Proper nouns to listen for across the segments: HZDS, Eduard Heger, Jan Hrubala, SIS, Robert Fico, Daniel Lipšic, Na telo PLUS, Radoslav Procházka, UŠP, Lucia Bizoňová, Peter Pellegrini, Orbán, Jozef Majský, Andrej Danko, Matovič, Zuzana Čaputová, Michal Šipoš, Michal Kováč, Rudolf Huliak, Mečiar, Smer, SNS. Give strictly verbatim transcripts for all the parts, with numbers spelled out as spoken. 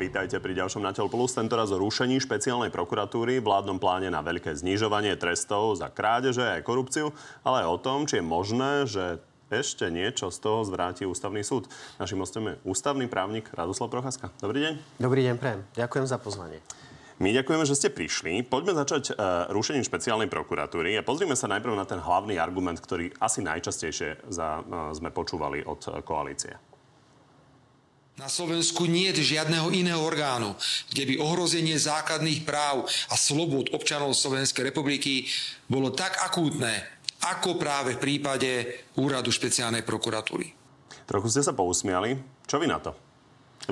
Vítajte pri ďalšom Na telo PLUS, tentoraz o rušení špeciálnej prokuratúry, vládnom pláne na veľké znižovanie trestov za krádeže a korupciu, ale aj o tom, či je možné, že ešte niečo z toho zvráti ústavný súd. Naším hostom je ústavný právnik Radoslav Procházka. Dobrý deň. Dobrý deň, prajem. Ďakujem za pozvanie. My ďakujeme, že ste prišli. Poďme začať uh, rušením špeciálnej prokuratúry a pozrime sa najprv na ten hlavný argument, ktorý asi najčastejšie za, uh, sme počúvali od uh, koalície. Na Slovensku nie je žiadneho iného orgánu, kde by ohrozenie základných práv a slobôd občanov Slovenskej republiky bolo tak akútne, ako práve v prípade úradu špeciálnej prokuratúry. Trochu ste sa pousmiali. Čo vy na to?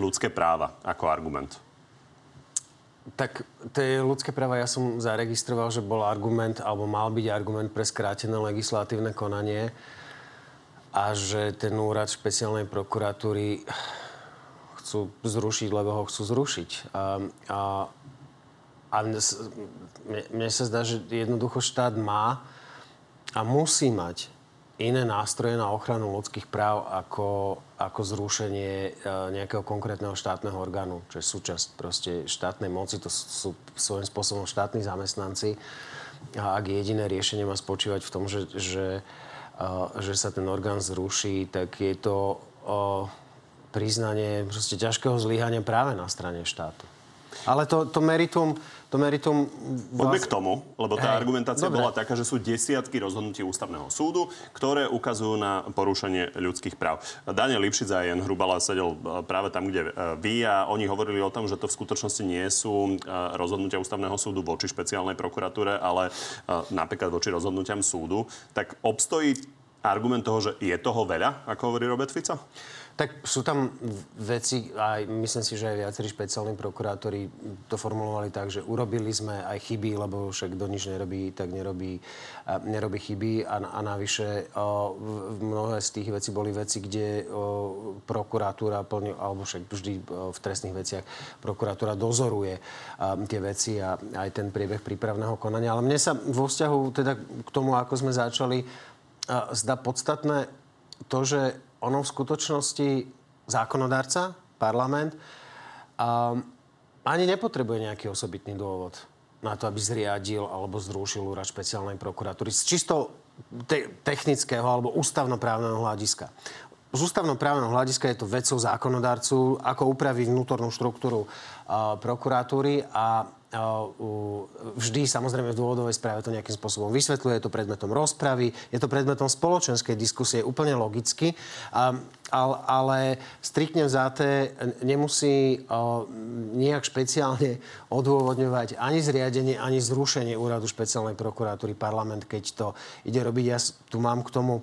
Ľudské práva ako argument. Tak tie ľudské práva, ja som zaregistroval, že bol argument, alebo mal byť argument pre skrátené legislatívne konanie a že ten úrad špeciálnej prokuratúry chcú zrušiť, lebo ho chcú zrušiť. A, a, a mne, mne sa zdá, že jednoducho štát má a musí mať iné nástroje na ochranu ľudských práv ako, ako zrušenie nejakého konkrétneho štátneho orgánu, čo je súčasť proste štátnej moci, to sú svojím spôsobom štátni zamestnanci. A ak jediné riešenie má spočívať v tom, že, že, že sa ten orgán zruší, tak je to priznanie proste ťažkého zlyhania práve na strane štátu. Ale to, to meritum... To meritum vás... Poďme k tomu, lebo tá Hej, argumentácia dobre. bola taká, že sú desiatky rozhodnutí ústavného súdu, ktoré ukazujú na porušenie ľudských práv. Daniel Lipšic a Jan Hrubala sedel práve tam, kde vy, a oni hovorili o tom, že to v skutočnosti nie sú rozhodnutia ústavného súdu voči špeciálnej prokuratúre, ale napríklad voči rozhodnutiam súdu. Tak obstojí argument toho, že je toho veľa, ako hovorí Robert Fico? Tak sú tam veci, aj myslím si, že aj viacerí špeciálni prokurátori to formulovali tak, že urobili sme aj chyby, lebo však kto nič nerobí, tak nerobí, nerobí chyby. A, a navyše o, mnohé z tých vecí boli veci, kde o, prokuratúra plne, alebo však vždy o, v trestných veciach prokuratúra dozoruje a, tie veci a aj ten priebeh prípravného konania. Ale mne sa vo vzťahu teda k tomu, ako sme začali, a, zdá podstatné to, že ono v skutočnosti zákonodárca, parlament, um, ani nepotrebuje nejaký osobitný dôvod na to, aby zriadil alebo zrušil úrad špeciálnej prokuratúry z čisto te- technického alebo ústavnoprávneho hľadiska. Z ústavnoprávneho hľadiska je to vecou zákonodárcu, ako upraví vnútornú štruktúru uh, prokuratúry a vždy, samozrejme, v dôvodovej správe to nejakým spôsobom vysvetľuje, je to predmetom rozpravy, je to predmetom spoločenskej diskusie, úplne logicky, ale striktne vzáte nemusí nejak špeciálne odôvodňovať ani zriadenie, ani zrušenie úradu špeciálnej prokuratúry parlament, keď to ide robiť. Ja tu mám k tomu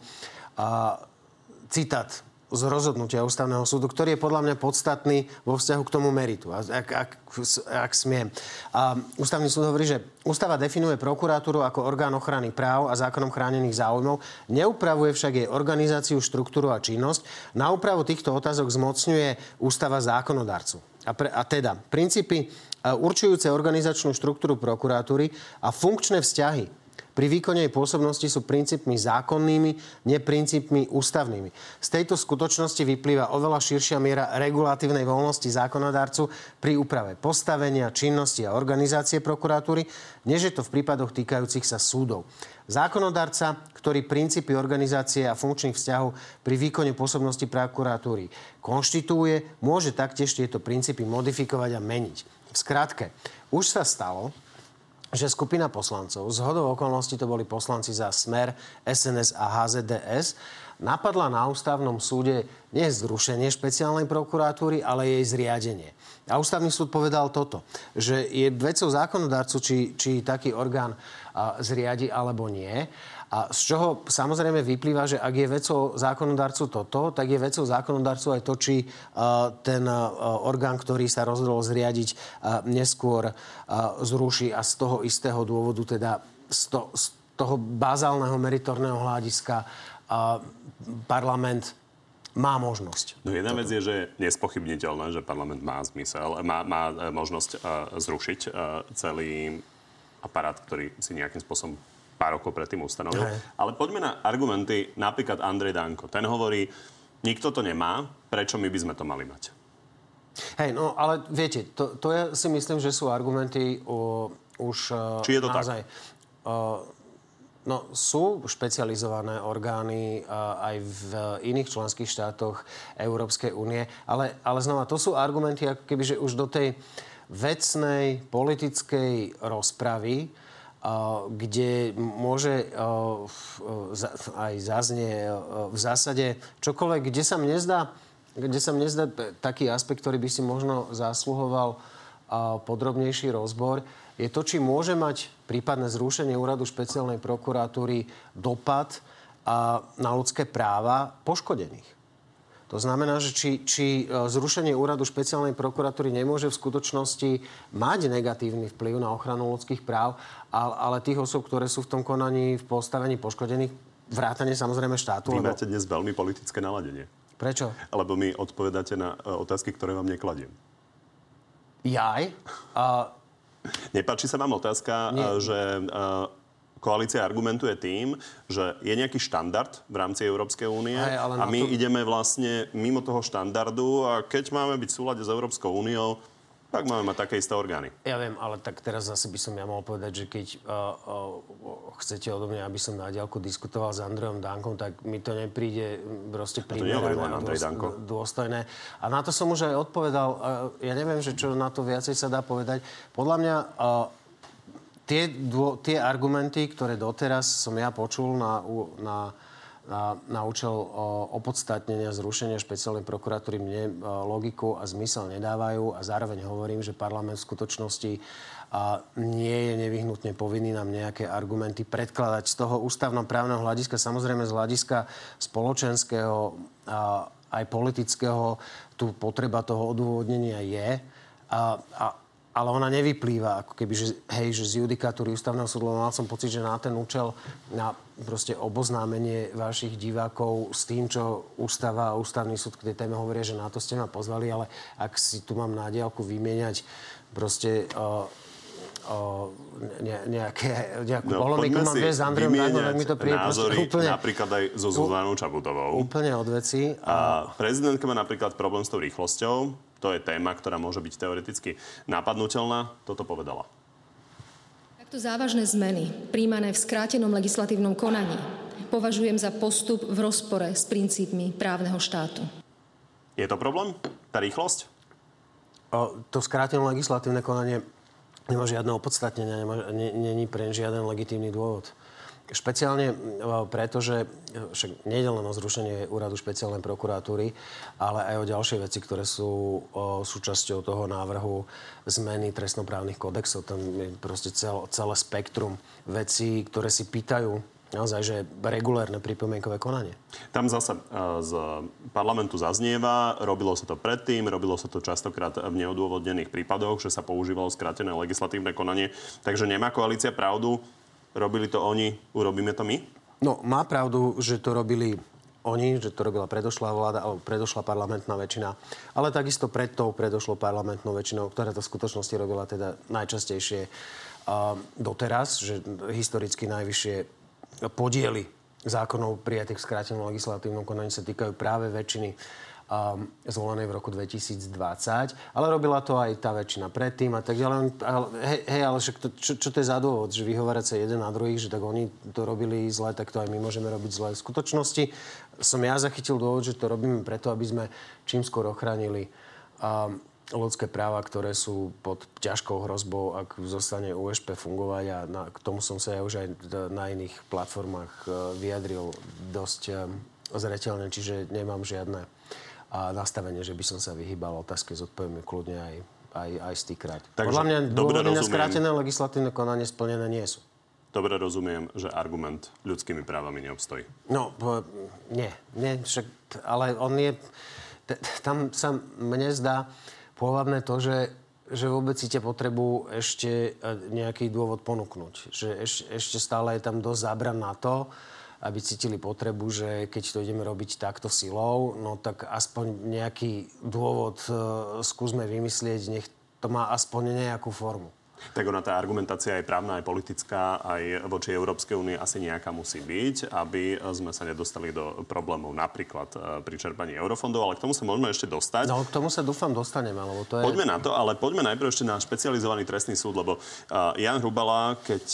citát z rozhodnutia ústavného súdu, ktorý je podľa mňa podstatný vo vzťahu k tomu meritu. Ak, ak, ak smiem. A ústavný súd hovorí, že ústava definuje prokuratúru ako orgán ochrany práv a zákonom chránených záujmov, neupravuje však jej organizáciu, štruktúru a činnosť. Na úpravu týchto otázok zmocňuje ústava zákonodarcu. A, pre, a teda princípy určujúce organizačnú štruktúru prokuratúry a funkčné vzťahy pri výkone jej pôsobnosti sú princípmi zákonnými, nie princípmi ústavnými. Z tejto skutočnosti vyplýva oveľa širšia miera regulatívnej voľnosti zákonodárcu pri úprave postavenia, činnosti a organizácie prokuratúry, než je to v prípadoch týkajúcich sa súdov. Zákonodárca, ktorý princípy organizácie a funkčných vzťahov pri výkone pôsobnosti prokuratúry konštituuje, môže taktiež tieto princípy modifikovať a meniť. V skratke, už sa stalo, že skupina poslancov, zhodou okolností to boli poslanci za Smer, es en es a há zet dé es, napadla na ústavnom súde nie zrušenie špeciálnej prokuratúry, ale jej zriadenie. A ústavný súd povedal toto, že je vecou zákonodarcu, či, či taký orgán a, zriadi alebo nie. A z čoho samozrejme vyplýva, že ak je vecou zákonodarcu toto, tak je vecou zákonodarcu aj to, či uh, ten uh, orgán, ktorý sa rozhodol zriadiť, uh, neskôr uh, zruší, a z toho istého dôvodu, teda z, to, z toho bazálneho meritorného hľadiska uh, parlament má možnosť. No jedna vec je, že je nespochybniteľné, že parlament má zmysel, má, má možnosť uh, zrušiť uh, celý aparát, ktorý si nejakým spôsobom pár rokov predtým ustanovil. Hej. Ale poďme na argumenty, napríklad Andrej Danko. Ten hovorí, nikto to nemá, prečo my by sme to mali mať? Hej, no ale viete, to, to ja si myslím, že sú argumenty o, už či je to naozaj... Tak? No, sú špecializované orgány uh, aj v uh, iných členských štátoch Európskej únie, ale, ale znova, to sú argumenty, ako keby, že už do tej vecnej politickej rozpravy, uh, kde môže uh, za, aj zaznie uh, v zásade čokoľvek, kde sa mne zdá, kde sa mne zdá taký aspekt, ktorý by si možno zasluhoval uh, podrobnejší rozbor, je to, či môže mať prípadné zrušenie úradu špeciálnej prokuratúry dopad a, na ľudské práva poškodených. To znamená, že či, či zrušenie úradu špeciálnej prokuratúry nemôže v skutočnosti mať negatívny vplyv na ochranu ľudských práv, ale, ale tých osob, ktoré sú v tom konaní v postavení poškodených, vrátane samozrejme štátu. Vy lebo... máte dnes veľmi politické naladenie. Prečo? Lebo mi odpovedáte na otázky, ktoré vám nekladiem. Jaj? A... Nepáči sa vám otázka, nie, že uh, koalícia argumentuje tým, že je nejaký štandard v rámci Európskej únie aj, a my to... ideme vlastne mimo toho štandardu a keď máme byť v súlade s Európskou úniou, tak máme mať také isté orgány. Ja viem, ale tak teraz zase by som ja mal povedať, že keď uh, uh, chcete odo mňa, aby som na diaľku diskutoval s Andrejom Dankom, tak mi to nepríde proste primerané a dôs- dôstojné. A na to som už aj odpovedal. Uh, ja neviem, že čo na to viacej sa dá povedať. Podľa mňa uh, tie, dô- tie argumenty, ktoré doteraz som ja počul na... na Na, na účel o, opodstatnenia zrušenia špeciálnej prokuratúry mne o, logiku a zmysel nedávajú a zároveň hovorím, že parlament v skutočnosti a, nie je nevyhnutne povinný nám nejaké argumenty predkladať z toho ústavnoprávneho hľadiska, samozrejme z hľadiska spoločenského a, aj politického, tu potreba toho odôvodnenia je a, a ale ona nevyplýva, ako keby, že, hej, že z judikatúry ústavného súdu, mal som pocit, že na ten účel, na proste oboznámenie vašich divákov s tým, čo ústava a ústavný súd k tej téme hovoria, že na to ste ma pozvali, ale ak si tu mám na diaľku vymieňať proste uh, uh, ne, nejaké, nejakú no, polemiku, mám viesť s Andrejom Dankom, tak mi to príde názory, úplne... napríklad aj so Zuzanou Čaputovou. Úplne od veci. A... Prezidentka má napríklad problém s tou rýchlosťou. To je téma, ktorá môže byť teoreticky napadnutelná. Toto povedala. Takto závažné zmeny, príjmané v skrátenom legislatívnom konaní, považujem za postup v rozpore s princípmi právneho štátu. Je to problém? Tá rýchlosť? O, to skrátené legislatívne konanie nemá žiadne opodstatnenie, není pre žiaden legitímny dôvod. Špeciálne preto, že však nejde len o zrušenie úradu špeciálnej prokuratúry, ale aj o ďalšie veci, ktoré sú o, súčasťou toho návrhu zmeny trestnoprávnych kodexov. Tam je proste cel, celé spektrum vecí, ktoré si pýtajú naozaj, že regulérne pripomienkové konanie. Tam zase z parlamentu zaznieva, robilo sa to predtým, robilo sa to častokrát v neodôvodnených prípadoch, že sa používalo skrátené legislatívne konanie. Takže nemá koalícia pravdu, robili to oni, urobíme to my? No, má pravdu, že to robili oni, že to robila predošlá vláda alebo predošlá parlamentná väčšina, ale takisto pred tou predošlou parlamentnou väčšinou, ktorá to v skutočnosti robila teda najčastejšie uh, doteraz, že historicky najvyššie podiely zákonov prijatých v skrátenom legislatívnom konaní sa týkajú práve väčšiny um, zvolenej v roku dvetisícdvadsať, ale robila to aj tá väčšina predtým a tak ďalej. Hej, hej, ale však to, čo, čo to je za dôvod, že vyhovárať sa jeden na druhých, že tak oni to robili zle, tak to aj my môžeme robiť zle. V skutočnosti som ja zachytil dôvod, že to robíme preto, aby sme čím skôr ochránili um, ľudské práva, ktoré sú pod ťažkou hrozbou, ak zostane U Š P fungovať a na, k tomu som sa ja už aj na iných platformách uh, vyjadril dosť um, zreteľne, čiže nemám žiadne a nastavenie, že by som sa vyhýbal otázke, zodpoviem kľudne aj, aj, aj stýkrát. Takže podľa mňa dôvody na skrátené legislatívne konanie splnené nie sú. Dobre rozumiem, že argument ľudskými právami neobstojí. No, po, nie. nie však, ale on je... T- tam sa mne zdá pohľadné to, že, že vôbec cítia potrebu ešte nejaký dôvod ponúknuť. Že eš, ešte stále je tam dosť zábran na to, aby cítili potrebu, že keď to ideme robiť takto silou, no tak aspoň nejaký dôvod e, skúsme vymyslieť, nech to má aspoň nejakú formu. Tak ona tá argumentácia aj právna, aj politická, aj voči Európskej únii asi nejaká musí byť, aby sme sa nedostali do problémov napríklad pri čerpaní eurofondov, ale k tomu sa môžeme ešte dostať. No, k tomu sa dúfam dostaneme, lebo to je... Poďme na to, ale poďme najprv ešte na špecializovaný trestný súd, lebo Jan Hrubala, keď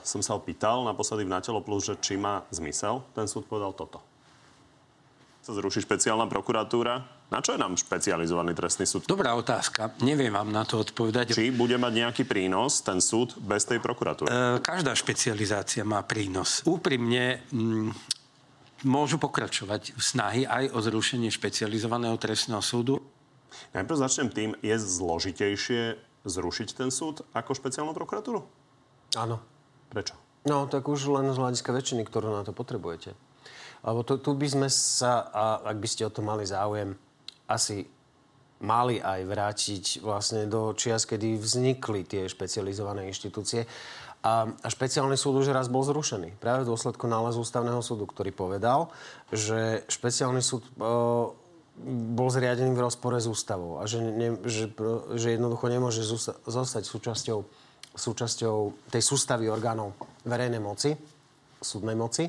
som sa ho pýtal naposledy v Na telo plus, že či má zmysel, ten súd povedal toto. Sa zruší špeciálna prokuratúra. Na čo je nám špecializovaný trestný súd? Dobrá otázka. Neviem vám na to odpovedať. Či bude mať nejaký prínos ten súd bez tej prokuratúry? E, každá špecializácia má prínos. Úprimne m, môžu pokračovať snahy aj o zrušenie špecializovaného trestného súdu. Najprv začnem tým, je zložitejšie zrušiť ten súd ako špeciálnu prokuratúru? Áno. Prečo? No, tak už len z hľadiska väčšiny, ktorú na to potrebujete. Lebo tu, tu by sme sa, ak by ste o to mali záujem, asi mali aj vrátiť vlastne do čias, kedy vznikli tie špecializované inštitúcie. A, a špeciálny súd už raz bol zrušený. Práve v dôsledku nálezu ústavného súdu, ktorý povedal, že špeciálny súd e, bol zriadený v rozpore s ústavou a že, ne, že, že jednoducho nemôže zústa, zostať súčasťou, súčasťou tej sústavy orgánov verejnej moci, súdnej moci.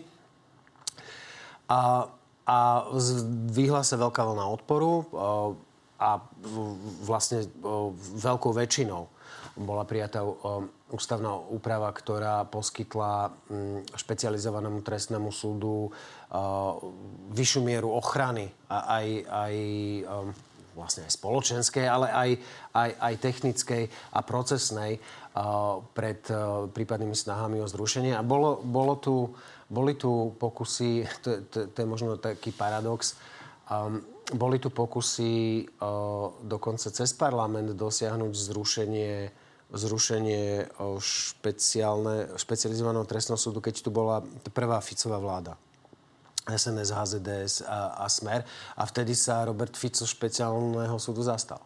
A A vyhla sa veľká vlna odporu a vlastne veľkou väčšinou bola prijatá ústavná úprava, ktorá poskytla špecializovanému trestnému súdu vyššiu mieru ochrany a aj, aj, vlastne aj spoločenskej, ale aj, aj, aj technickej a procesnej pred prípadnými snahami o zrušenie. A bolo, bolo tu... Boli tu pokusy, to, to, to je možno taký paradox, um, boli tu pokusy uh, dokonca cez parlament dosiahnuť zrušenie, zrušenie uh, špeciálne, špecializovaného trestného súdu, keď tu bola prvá Ficová vláda. es en es, há zet dé es a, a Smer. A vtedy sa Robert Fico špeciálneho súdu zastal.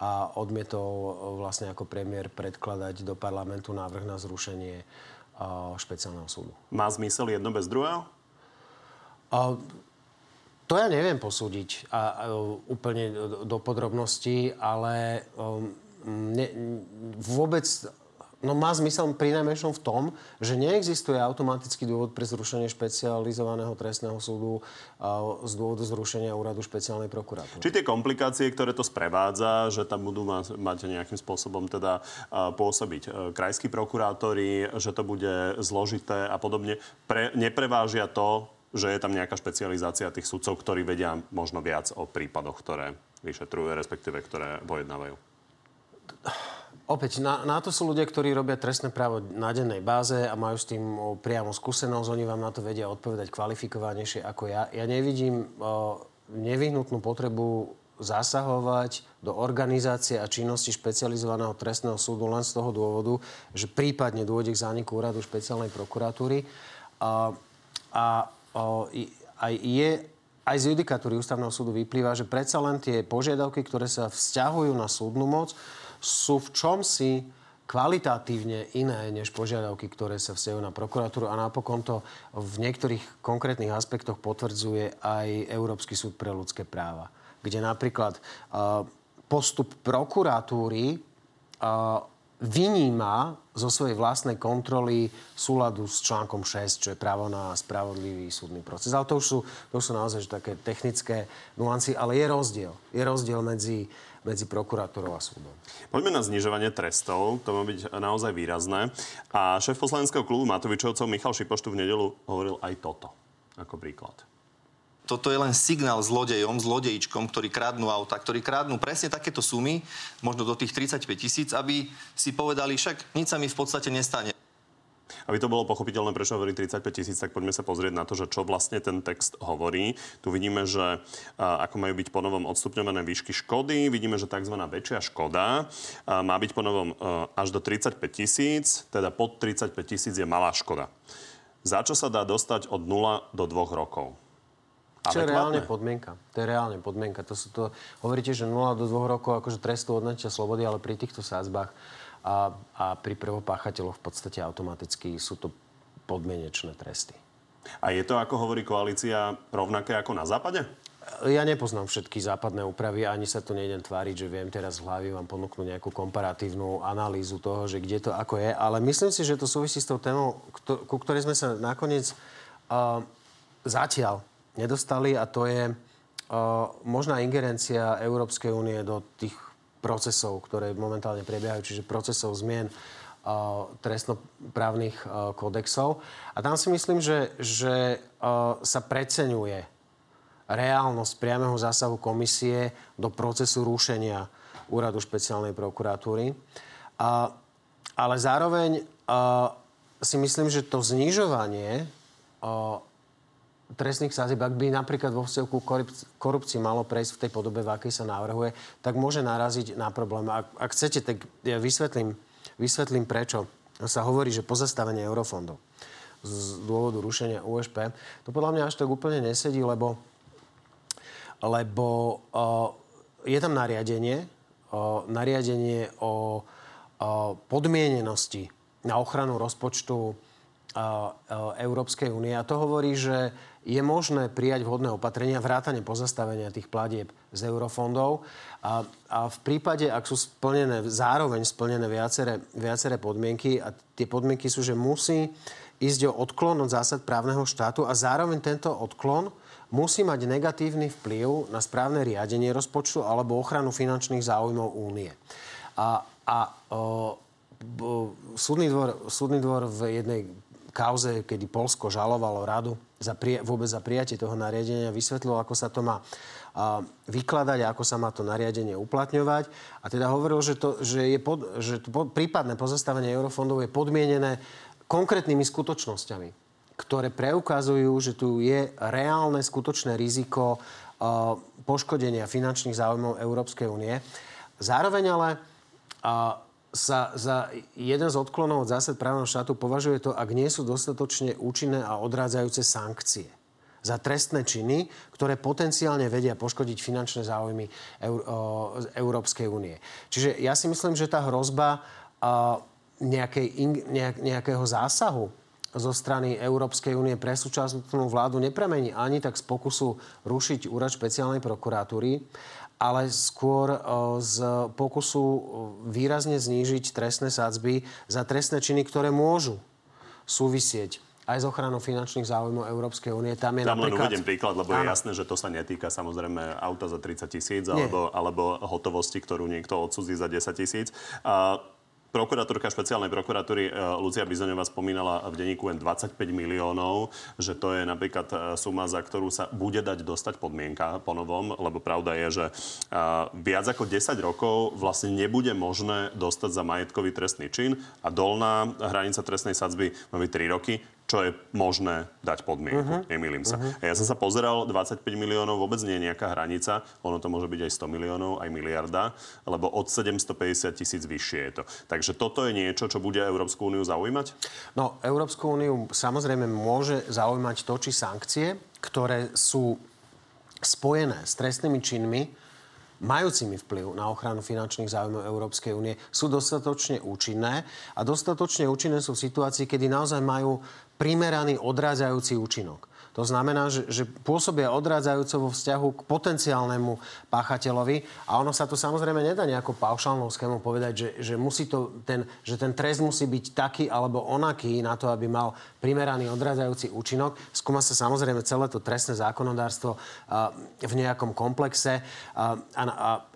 A odmietol uh, vlastne ako premiér predkladať do parlamentu návrh na zrušenie špeciálneho súdu. Má zmysel jedno bez druhého? A, to ja neviem posúdiť a, a, úplne do, do podrobností, ale um, ne, vôbec no má zmysel prinajmenšom v tom, že neexistuje automatický dôvod pre zrušenie špecializovaného trestného súdu uh, z dôvodu zrušenia úradu špeciálnej prokuratúry. Či tie komplikácie, ktoré to sprevádza, že tam budú ma- mať nejakým spôsobom teda uh, pôsobiť uh, krajskí prokurátori, že to bude zložité a podobne, pre- neprevážia to, že je tam nejaká špecializácia tých sudcov, ktorí vedia možno viac o prípadoch, ktoré vyšetrujú, respektíve ktoré pojednávajú? Opäť, na, na to sú ľudia, ktorí robia trestné právo na dennej báze a majú s tým priamo skúsenosť. Oni vám na to vedia odpovedať kvalifikovanejšie ako ja. Ja nevidím o, nevyhnutnú potrebu zasahovať do organizácie a činnosti špecializovaného trestného súdu len z toho dôvodu, že prípadne dôjde k zániku úradu špeciálnej prokuratúry. A, a, a je... Aj z judikatúry ústavného súdu vyplýva, že predsa len tie požiadavky, ktoré sa vzťahujú na súdnu moc, sú v čomsi kvalitatívne iné než požiadavky, ktoré sa vzťahujú na prokuratúru. A napokon to v niektorých konkrétnych aspektoch potvrdzuje aj Európsky súd pre ľudské práva, kde napríklad postup prokuratúry vyníma zo svojej vlastnej kontroly súladu s článkom šesť, čo je právo na spravodlivý súdny proces. Ale to už sú, to už sú naozaj také technické nuancy, ale je rozdiel. Je rozdiel medzi, medzi prokurátorou a súdom. Poďme na znižovanie trestov. To má byť naozaj výrazné. A šéf poslaneckého klubu Matovičovcov Michal Šipoš tu v nedeľu hovoril aj toto ako príklad. Toto je len signál zlodejom, zlodejičkom, ktorí krádnu auta, ktorí krádnu presne takéto sumy, možno do tých tridsaťpäť tisíc, aby si povedali, však nič sa mi v podstate nestane. Aby to bolo pochopiteľné, prečo hovorí tridsaťpäť tisíc, tak poďme sa pozrieť na to, že čo vlastne ten text hovorí. Tu vidíme, že ako majú byť ponovom odstupňované výšky škody, vidíme, že tzv. Väčšia škoda má byť ponovom až do tridsaťpäť tisíc, teda pod tridsaťpäť tisíc je malá škoda. Za čo sa dá dostať od nula do dvoch rokov? Čo je reálne podmienka. To je reálne podmienka. To sú to, hovoríte, že nula do dvoch rokov akože trestu odňatia slobody, ale pri týchto sázbách a, a pri prvopáchateľoch v podstate automaticky sú to podmienečné tresty. A je to, ako hovorí koalícia, rovnaké ako na západe? ja nepoznám všetky západné úpravy, ani sa tu nejdem tváriť, že viem teraz v hlavy vám ponúknuť nejakú komparatívnu analýzu toho, že kde to ako je, ale myslím si, že to súvisí s tou témou, ku ktorej sme sa nakoniec uh, zatiaľ nedostali, a to je uh, možná ingerencia Európskej únie do tých procesov, ktoré momentálne prebiehajú, čiže procesov zmien uh, trestnoprávnych uh, kódexov. A tam si myslím, že, že uh, sa preceňuje reálnosť priameho zásahu komisie do procesu rušenia úradu špeciálnej prokuratúry. Uh, ale zároveň uh, si myslím, že to znižovanie uh, trestných sadzieb, ak by napríklad vo vzťahu ku korupcii malo prejsť v tej podobe, v akej sa navrhuje, tak môže naraziť na problém. Ak, ak chcete, tak ja vysvetlím, vysvetlím, prečo sa hovorí, že pozastavenie eurofondov z dôvodu rušenia U Š P, to podľa mňa až tak úplne nesedí, lebo, lebo uh, je tam nariadenie, uh, nariadenie o uh, podmienenosti na ochranu rozpočtu Európskej únie. A to hovorí, že je možné prijať vhodné opatrenia vrátane pozastavenia tých platieb z eurofondov. A, a v prípade, ak sú splnené, zároveň splnené viaceré, viaceré podmienky, a tie podmienky sú, že musí ísť o odklon od zásad právneho štátu a zároveň tento odklon musí mať negatívny vplyv na správne riadenie rozpočtu alebo ochranu finančných záujmov únie. A, a o, o, súdny dvor, súdny dvor v jednej kauze, kedy Poľsko žalovalo radu za pri, vôbec za prijatie toho nariadenia, vysvetlilo, ako sa to má uh, vykladať a ako sa má to nariadenie uplatňovať. A teda hovoril, že to, že je pod, že to pod, prípadné pozastavenie eurofondov je podmienené konkrétnymi skutočnosťami, ktoré preukazujú, že tu je reálne skutočné riziko uh, poškodenia finančných záujmov Európskej únie. Zároveň ale Uh, sa za jeden z odklonov od zásad právneho štátu považuje to, ak nie sú dostatočne účinné a odrádzajúce sankcie za trestné činy, ktoré potenciálne vedia poškodiť finančné záujmy Eur- Európskej únie. Čiže ja si myslím, že tá hrozba nejakej, nejakého zásahu zo strany Európskej únie pre súčasnú vládu nepremení ani tak z pokusu rušiť úrad špeciálnej prokuratúry, ale skôr z pokusu výrazne znížiť trestné sadzby za trestné činy, ktoré môžu súvisieť aj s ochranou finančných záujmov Európskej únie. Tam je tam napríklad... len uvedem príklad, lebo áno, je jasné, že to sa netýka samozrejme auta za tridsať tisíc alebo, alebo hotovosti, ktorú niekto odsúdi za desať tisíc. A prokurátorka špeciálnej prokuratúry Lucia Bizoňová spomínala v denníku len dvadsaťpäť miliónov, že to je napríklad suma, za ktorú sa bude dať dostať podmienka po novom, lebo pravda je, že viac ako desať rokov vlastne nebude možné dostať za majetkový trestný čin a dolná hranica trestnej sadzby má byť tri roky, čo je možné dať podmienku. Uh-huh. Nemýlim sa. Uh-huh. Ja som sa pozeral, dvadsaťpäť miliónov vôbec nie je nejaká hranica. Ono to môže byť aj sto miliónov, aj miliarda, lebo od sedemstopäťdesiat tisíc vyššie je to. Takže toto je niečo, čo bude Európsku úniu zaujímať? No, Európsku úniu samozrejme môže zaujímať to, či sankcie, ktoré sú spojené s trestnými činmi, majúcimi vplyv na ochranu finančných záujmov Európskej únie, sú dostatočne účinné. A dostatočne účinné sú v situácii, kedy naozaj majú primeraný odrádzajúci účinok. To znamená, že, že pôsobia odrádzajúco vo vzťahu k potenciálnemu páchateľovi, a ono sa tu samozrejme nedá nejakou paušálnou schémou povedať, že, že, musí to, ten, že ten trest musí byť taký alebo onaký na to, aby mal primeraný odrádzajúci účinok. Skúma sa samozrejme celé to trestné zákonodárstvo a, v nejakom komplexe a, a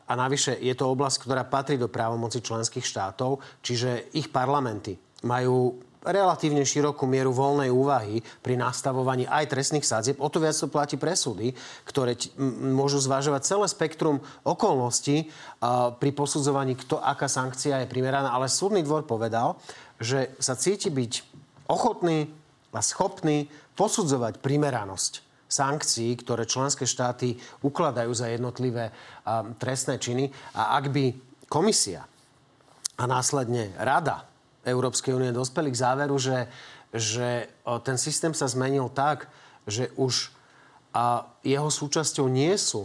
A navyše je to oblasť, ktorá patrí do právomoci členských štátov, čiže ich parlamenty majú relatívne širokú mieru voľnej úvahy pri nastavovaní aj trestných sadzieb. O to viac to platí pre súdy, ktoré t- m- môžu zvažovať celé spektrum okolností uh, pri posudzovaní, kto, aká sankcia je primeraná. Ale súdny dvor povedal, že sa cíti byť ochotný a schopný posudzovať primeranosť sankcií, ktoré členské štáty ukladajú za jednotlivé um, trestné činy. A ak by komisia a následne Rada Európskej únie dospeli k záveru, že, že o, ten systém sa zmenil tak, že už a, jeho súčasťou nie sú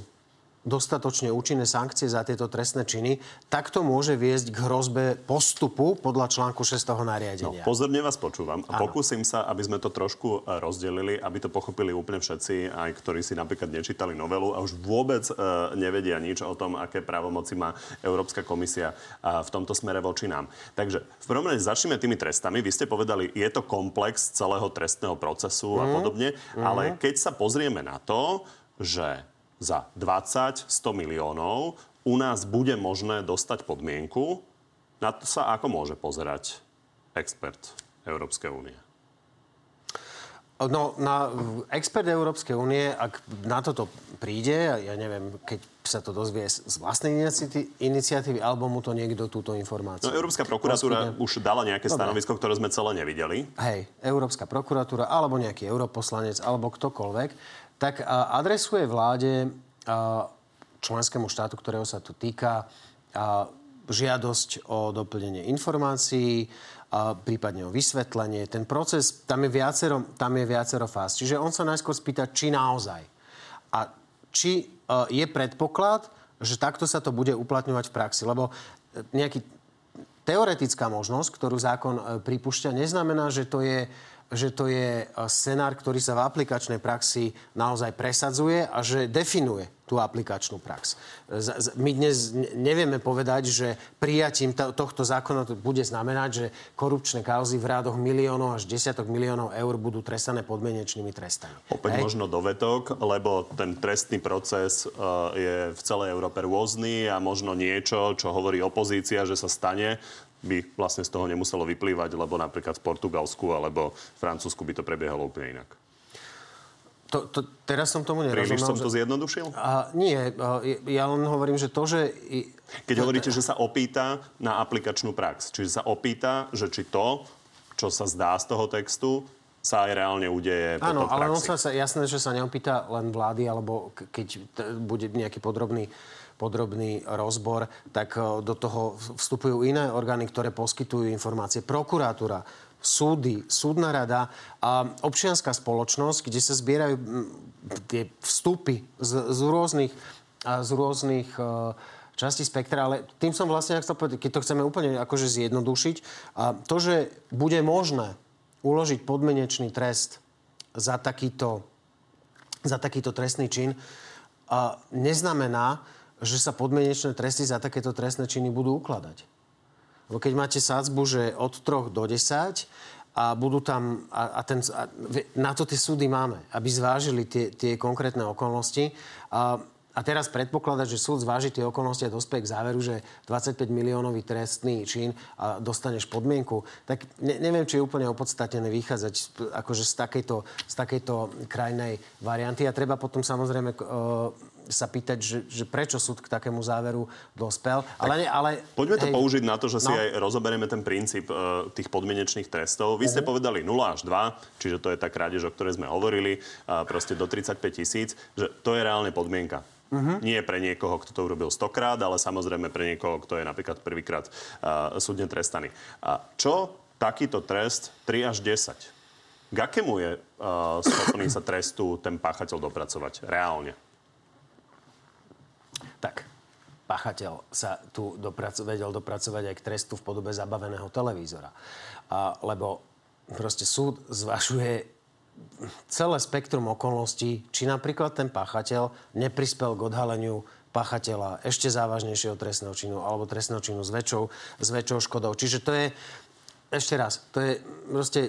dostatočne účinné sankcie za tieto trestné činy, tak to môže viesť k hrozbe postupu podľa článku šesť nariadenia. No, pozorne vás počúvam a pokúsim sa, aby sme to trošku rozdelili, aby to pochopili úplne všetci, aj ktorí si napríklad nečítali novelu a už vôbec e, nevedia nič o tom, aké právomoci má Európska komisia v tomto smere voči nám. Takže v prvom rade začneme tými trestami. Vy ste povedali, je to komplex celého trestného procesu mm. a podobne, mm. ale keď sa pozrieme na to, že za dvadsať až sto miliónov u nás bude možné dostať podmienku. Na to sa ako môže pozerať expert Európskej únie? No, na expert Európskej únie, ak na toto príde, ja neviem, keď sa to dozvie z vlastnej iniciatívy, alebo mu to niekto túto informáciu. No, Európska prokuratúra Postupne... už dala nejaké Dobre. stanovisko, ktoré sme celé nevideli. Hej, Európska prokuratúra, alebo nejaký europoslanec, alebo ktokoľvek, tak adresuje vláde, členskému štátu, ktorého sa tu týka, žiadosť o doplnenie informácií, prípadne o vysvetlenie. Ten proces, tam je viacero, tam je viacero fáz. Čiže on sa najskôr spýta, či naozaj. A či je predpoklad, že takto sa to bude uplatňovať v praxi. Lebo nejaký teoretická možnosť, ktorú zákon pripúšťa, neznamená, že to je že to je scenár, ktorý sa v aplikačnej praxi naozaj presadzuje a že definuje tú aplikačnú prax. My dnes nevieme povedať, že prijatím tohto zákona to bude znamenať, že korupčné kauzy v rádoch miliónov až desiatok miliónov eur budú trestané podmienečnými trestami. Opäť Hej. možno dovetok, lebo ten trestný proces je v celej Európe rôzny a možno niečo, čo hovorí opozícia, že sa stane, by vlastne z toho nemuselo vyplývať, lebo napríklad v Portugalsku alebo v Francúzsku by to prebiehalo úplne inak. To, to, teraz som tomu nerozumel. Príliš som to zjednodušil? A, nie, a, ja len hovorím, že to, že... Keď to, hovoríte, že sa opýta na aplikačnú prax, čiže sa opýta, že či to, čo sa zdá z toho textu, sa aj reálne udeje potom v praxi. Áno, ale on sa, jasné, že sa neopýta len vlády, alebo keď t- bude nejaký podrobný podrobný rozbor, tak do toho vstupujú iné orgány, ktoré poskytujú informácie. Prokuratúra, súdy, súdna rada a občianská spoločnosť, kde sa zbierajú tie vstupy z, z rôznych, z rôznych častí spektra, ale tým som vlastne, ak to povedal, keď to chceme úplne akože zjednodušiť, a to, že bude možné uložiť podmienečný trest za takýto, za takýto trestný čin, a neznamená, že sa podmienečné tresty za takéto trestné činy budú ukladať. Lebo keď máte sadzbu, že od tri do desať a budú tam... A, a ten, a na to tie súdy máme, aby zvážili tie, tie konkrétne okolnosti. A, a teraz predpokladať, že súd zváži tie okolnosti a dospie k záveru, že dvadsaťpäť miliónový trestný čin a dostaneš podmienku, tak ne, neviem, či je úplne opodstatnené vychádzať akože z takejto, z takejto krajnej varianty. A treba potom samozrejme... E, sa pýtať, že, že prečo súd k takému záveru dospel. Ale, ale, poďme to hej, použiť na to, že si no. aj rozoberieme ten princíp e, tých podmienečných trestov. Vy uh-huh. ste povedali nula až dva, čiže to je tá krádež, o ktorej sme hovorili, a proste do tridsaťpäť tisíc, že to je reálne podmienka. Uh-huh. Nie pre niekoho, kto to urobil stokrát, ale samozrejme pre niekoho, kto je napríklad prvýkrát e, súdne trestaný. A čo takýto trest tri až desať? K akému je e, schopný sa trestu ten páchateľ dopracovať reálne? Tak, páchateľ sa tu dopraco- vedel dopracovať aj k trestu v podobe zabaveného televízora. A, lebo proste súd zvažuje celé spektrum okolností, či napríklad ten páchateľ neprispel k odhaleniu páchateľa ešte závažnejšieho trestného činu alebo trestného činu s väčšou, s väčšou škodou. Čiže to je, ešte raz, to je proste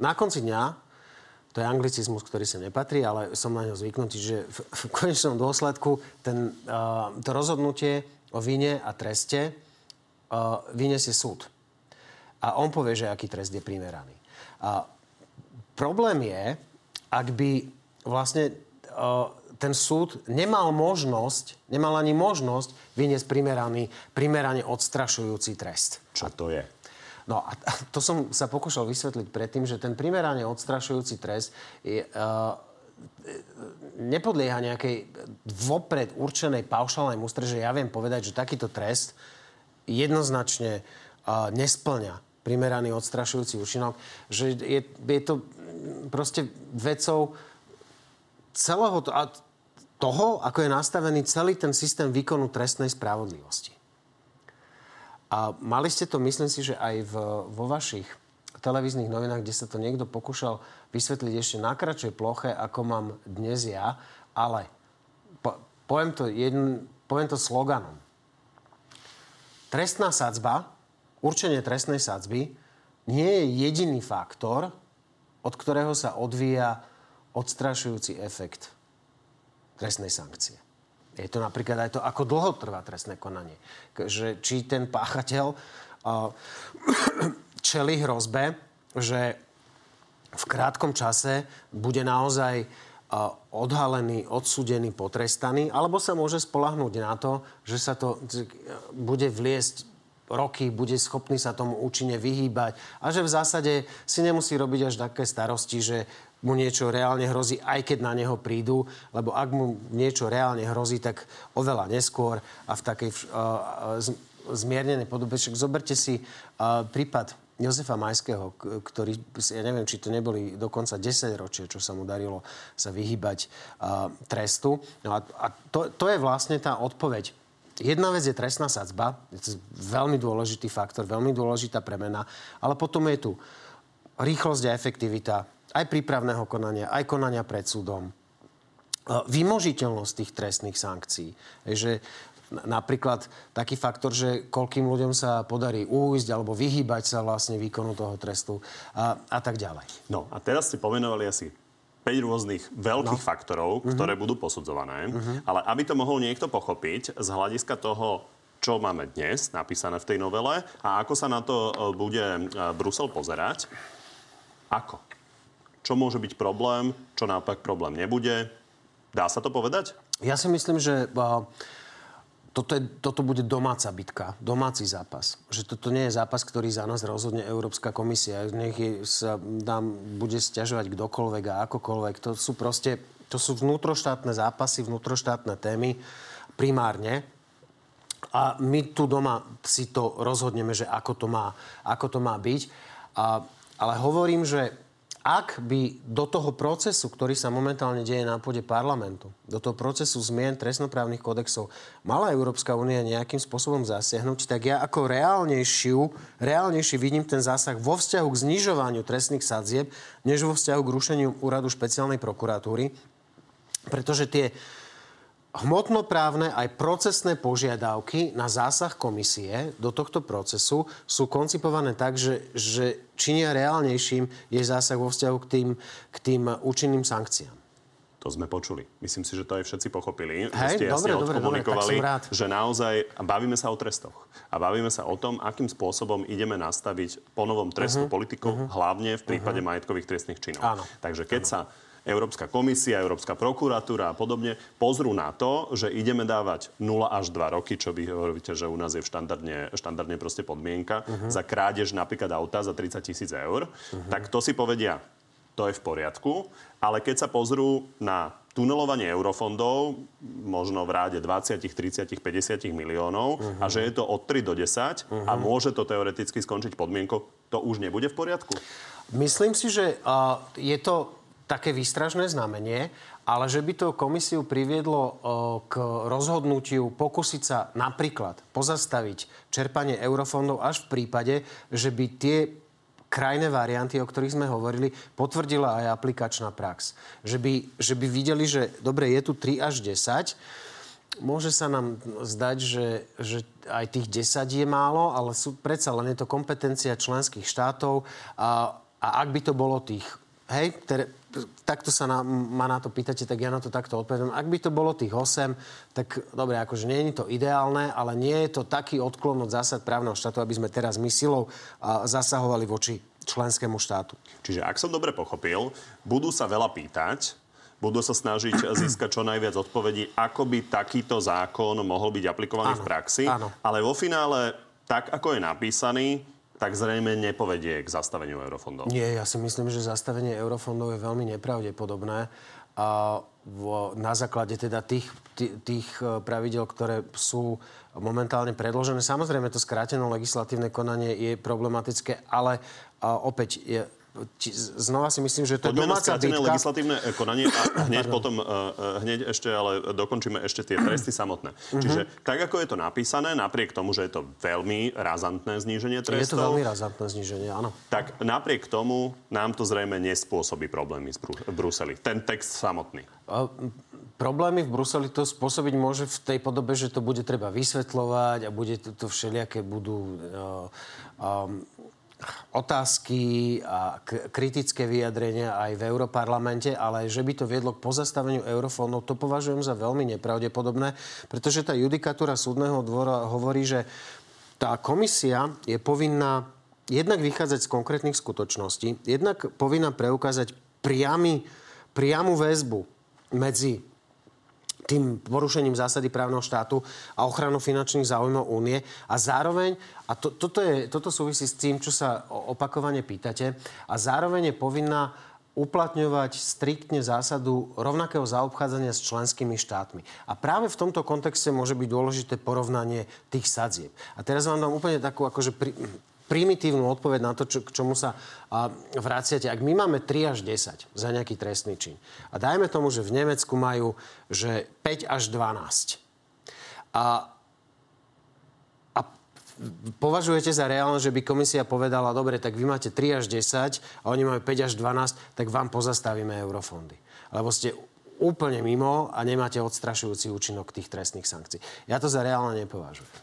na konci dňa. To je anglicizmus, ktorý sa nepatrí, ale som na ňo zvyknutý, že v, v konečnom dôsledku ten, uh, to rozhodnutie o vine a treste uh, vyniesie súd. A on povie, že aký trest je primeraný. Uh, problém je, ak by vlastne uh, ten súd nemal možnosť, nemal ani možnosť vyniesť primeraný, primerane odstrašujúci trest. Čo to je? No a to som sa pokúšal vysvetliť predtým, že ten primerane odstrašujúci trest je, uh, nepodlieha nejakej vopred určenej paušálnej mustre, že ja viem povedať, že takýto trest jednoznačne uh, nesplňa primeraný odstrašujúci účinok, že je, je to proste vecou celého... To, a toho, ako je nastavený celý ten systém výkonu trestnej spravodlivosti. A mali ste to, myslím si, že aj v, vo vašich televíznych novinách, kde sa to niekto pokúšal vysvetliť ešte na kratšej ploche, ako mám dnes ja, ale po, poviem, to jedn, poviem to sloganom. Trestná sadzba, určenie trestnej sadzby nie je jediný faktor, od ktorého sa odvíja odstrašujúci efekt trestnej sankcie. Je to napríklad aj to, ako dlho trvá trestné konanie. Že či ten páchateľ uh, čelí hrozbe, že v krátkom čase bude naozaj uh, odhalený, odsúdený, potrestaný, alebo sa môže spolahnuť na to, že sa to bude vliesť roky, bude schopný sa tomu účinne vyhýbať a že v zásade si nemusí robiť až také starosti, že mu niečo reálne hrozí, aj keď na neho prídu, lebo ak mu niečo reálne hrozí, tak oveľa neskôr a v takej uh, zmiernenej podobe. Však zoberte si uh, prípad Jozefa Majského, ktorý, ja neviem, či to neboli dokonca desaťročie, čo sa mu darilo sa vyhýbať uh, trestu. No a, a to, to je vlastne tá odpoveď. Jedna vec je trestná sadzba, je to veľmi dôležitý faktor, veľmi dôležitá premena, ale potom je tu rýchlosť a efektivita aj prípravného konania, aj konania pred súdom. Vymožiteľnosť tých trestných sankcií. Že napríklad taký faktor, že koľkým ľuďom sa podarí újsť alebo vyhýbať sa vlastne výkonu toho trestu a, a tak ďalej. No a teraz ste pomenovali asi päť rôznych veľkých no. faktorov, ktoré uh-huh. budú posudzované. Uh-huh. Ale aby to mohol niekto pochopiť z hľadiska toho, čo máme dnes napísané v tej novele a ako sa na to bude Brusel pozerať, ako? Čo môže byť problém, čo naopak problém nebude? Dá sa to povedať? Ja si myslím, že toto, je, toto bude domáca bitka, domáci zápas. Že toto nie je zápas, ktorý za nás rozhodne Európska komisia. Nech sa nám bude sťažovať kdokoľvek a akokoľvek. To sú proste, to sú vnútroštátne zápasy, vnútroštátne témy primárne. A my tu doma si to rozhodneme, že ako to má, ako to má byť. A, ale hovorím, že ak by do toho procesu, ktorý sa momentálne deje na pôde parlamentu, do toho procesu zmien trestnoprávnych kodexov mala Európska únia nejakým spôsobom zasiahnuť, tak ja ako reálnejšiu, reálnejší vidím ten zásah vo vzťahu k znižovaniu trestných sadzieb, než vo vzťahu k rušeniu úradu špeciálnej prokuratúry. Pretože tie hmotnoprávne aj procesné požiadavky na zásah komisie do tohto procesu sú koncipované tak, že, že činia reálnejším je zásah vo vzťahu k tým, k tým účinným sankciám. To sme počuli. Myslím si, že to aj všetci pochopili. Hej, ste dobre, dobre, odkomunikovali, dobre, že naozaj bavíme sa o trestoch. A bavíme sa o tom, akým spôsobom ideme nastaviť ponovom trestnú uh-huh, politiku, uh-huh, hlavne v prípade uh-huh. majetkových trestných činov. Áno. Takže keď áno. sa Európska komisia, Európska prokuratúra a podobne pozrú na to, že ideme dávať nula až dva roky, čo vy hovoríte, že u nás je štandardne, štandardne proste podmienka, uh-huh. za krádež napríklad auta za tridsať tisíc eur, uh-huh. tak to si povedia, to je v poriadku, ale keď sa pozrú na tunelovanie eurofondov, možno v ráde dvadsať, tridsať, päťdesiat miliónov uh-huh. a že je to od tri do desať uh-huh. a môže to teoreticky skončiť podmienkou, to už nebude v poriadku? Myslím si, že uh, je to také výstražné znamenie, ale že by to komisiu priviedlo k rozhodnutiu pokúsiť sa napríklad pozastaviť čerpanie eurofondov až v prípade, že by tie krajné varianty, o ktorých sme hovorili, potvrdila aj aplikačná prax. Že by, že by videli, že dobre, je tu tri až desať, môže sa nám zdať, že, že aj tých desať je málo, ale sú, predsa len je to kompetencia členských štátov a, a ak by to bolo tých hej, ter, takto sa na, ma na to pýtate, tak ja na to takto odpovedám. Ak by to bolo tých osem, tak dobre, akože nie je to ideálne, ale nie je to taký odklon od zásad právneho štátu, aby sme teraz my silou a, zasahovali voči členskému štátu. Čiže ak som dobre pochopil, budú sa veľa pýtať, budú sa snažiť získať čo najviac odpovedí, ako by takýto zákon mohol byť aplikovaný áno, v praxi, áno. ale vo finále, tak ako je napísaný, tak zrejme nepovedie k zastaveniu eurofondov. Nie, ja si myslím, že zastavenie eurofondov je veľmi nepravdepodobné. A na základe teda tých, tých pravidel, ktoré sú momentálne predložené. Samozrejme, to skrátené legislatívne konanie je problematické, ale opäť je, Znova si myslím, že to je domáca bitka. Poďme na skrátené legislatívne konanie a hneď potom, hneď ešte, ale dokončíme ešte tie tresty samotné. Mm-hmm. Čiže tak, ako je to napísané, napriek tomu, že je to veľmi razantné zníženie trestov. Je to veľmi razantné zníženie, áno. Tak napriek tomu nám to zrejme nespôsobí problémy z Bru- Bruseli. Ten text samotný. A problémy v Bruseli to spôsobiť môže v tej podobe, že to bude treba vysvetľovať a bude to, to všelijaké budú... Uh, um, otázky a kritické vyjadrenia aj v Európarlamente, ale že by to viedlo k pozastaveniu eurofondov, to považujem za veľmi nepravdepodobné, pretože tá judikatúra súdneho dvora hovorí, že tá komisia je povinná jednak vychádzať z konkrétnych skutočností, jednak povinná preukázať priamy, priamu väzbu medzi tým porušením zásady právneho štátu a ochranou finančných záujmov únie. A zároveň, a to, toto, je, toto súvisí s tým, čo sa opakovane pýtate, a zároveň je povinná uplatňovať striktne zásadu rovnakého zaobchádzania s členskými štátmi. A práve v tomto kontexte môže byť dôležité porovnanie tých sadzieb. A teraz vám dám úplne takú, akože... Pri... primitívnu odpoveď na to, čo, k čomu sa a, vraciate. Ak my máme tri až desať za nejaký trestný čin a dajme tomu, že v Nemecku majú že päť až dvanásť a, a považujete za reálne, že by komisia povedala, dobre, tak vy máte tri až desať a oni majú päť až dvanásť, tak vám pozastavíme eurofondy. Lebo ste úplne mimo a nemáte odstrašujúci účinok tých trestných sankcií. Ja to za reálne nepovažujem.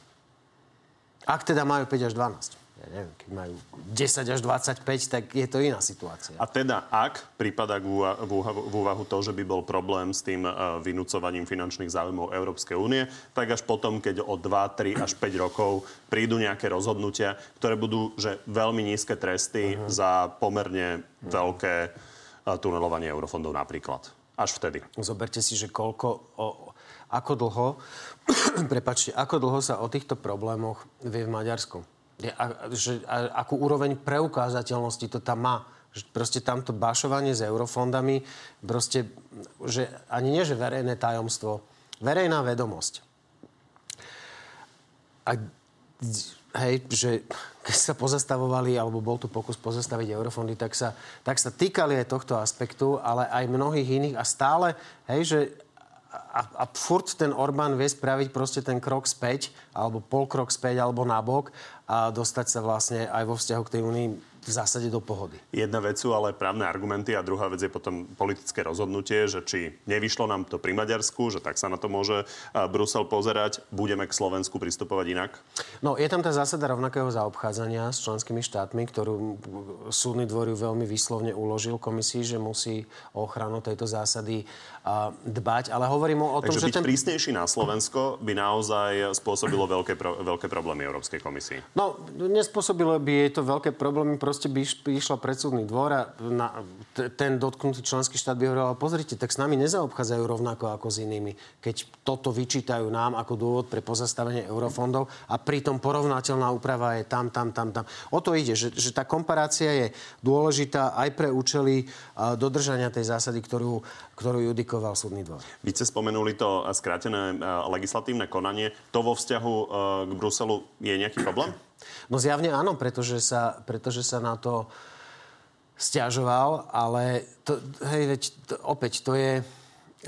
Ak teda majú päť až dvanásť. Ja neviem, keď majú desať až dvadsaťpäť, tak je to iná situácia. A teda ak prípada k úvahu to, že by bol problém s tým vynúcovaním finančných záujmov Európskej únie, tak až potom, keď o dva, tri až päť rokov prídu nejaké rozhodnutia, ktoré budú že veľmi nízke tresty uh-huh. za pomerne uh-huh. veľké tunelovanie eurofondov napríklad. Až vtedy. Zoberte si, že koľko... O... Ako dlho, prepáčte, ako dlho sa o týchto problémoch vie v Maďarsku? A, že, a, akú úroveň preukázateľnosti to tam má? Že proste tamto bašovanie s eurofondami, proste, že ani nie, že verejné tajomstvo, verejná vedomosť. A hej, že keď sa pozastavovali, alebo bol tu pokus pozastaviť eurofondy, tak sa, tak sa týkali aj tohto aspektu, ale aj mnohých iných a stále, hej, že A, a furt ten Orbán vie spraviť proste ten krok späť, alebo polkrok späť, alebo nabok a dostať sa vlastne aj vo vzťahu k tej únii v zásade do pohody. Jedna vec sú ale právne argumenty a druhá vec je potom politické rozhodnutie, že či nevyšlo nám to pri Maďarsku, že tak sa na to môže Brusel pozerať, budeme k Slovensku pristupovať inak? No, je tam tá zásada rovnakého zaobchádzania s členskými štátmi, ktorú súdny dvor veľmi výslovne uložil komisii, že musí o ochranu tejto zásady dbať, ale hovorím o tom, takže že... Takže byť ten... prísnejší na Slovensko by naozaj spôsobilo veľké, pro, veľké problémy Európskej komisii. No, nespôsobilo by jej to veľké problémy, proste by išla pred súdny dvor a na, ten dotknutý členský štát by hovoril, pozrite, tak s nami nezaobchádzajú rovnako ako s inými, keď toto vyčítajú nám ako dôvod pre pozastavenie eurofondov a pritom porovnateľná úprava je tam, tam, tam, tam. O to ide, že, že tá komparácia je dôležitá aj pre účely dodržania tej zásady, ktorú, ktorú judikovali súdny dvor. Vy ste spomenuli to skrátené legislatívne konanie. To vo vzťahu k Bruselu je nejaký problém? No zjavne áno, pretože sa, pretože sa na to sťažoval, ale to, hej, veď, to, opäť to je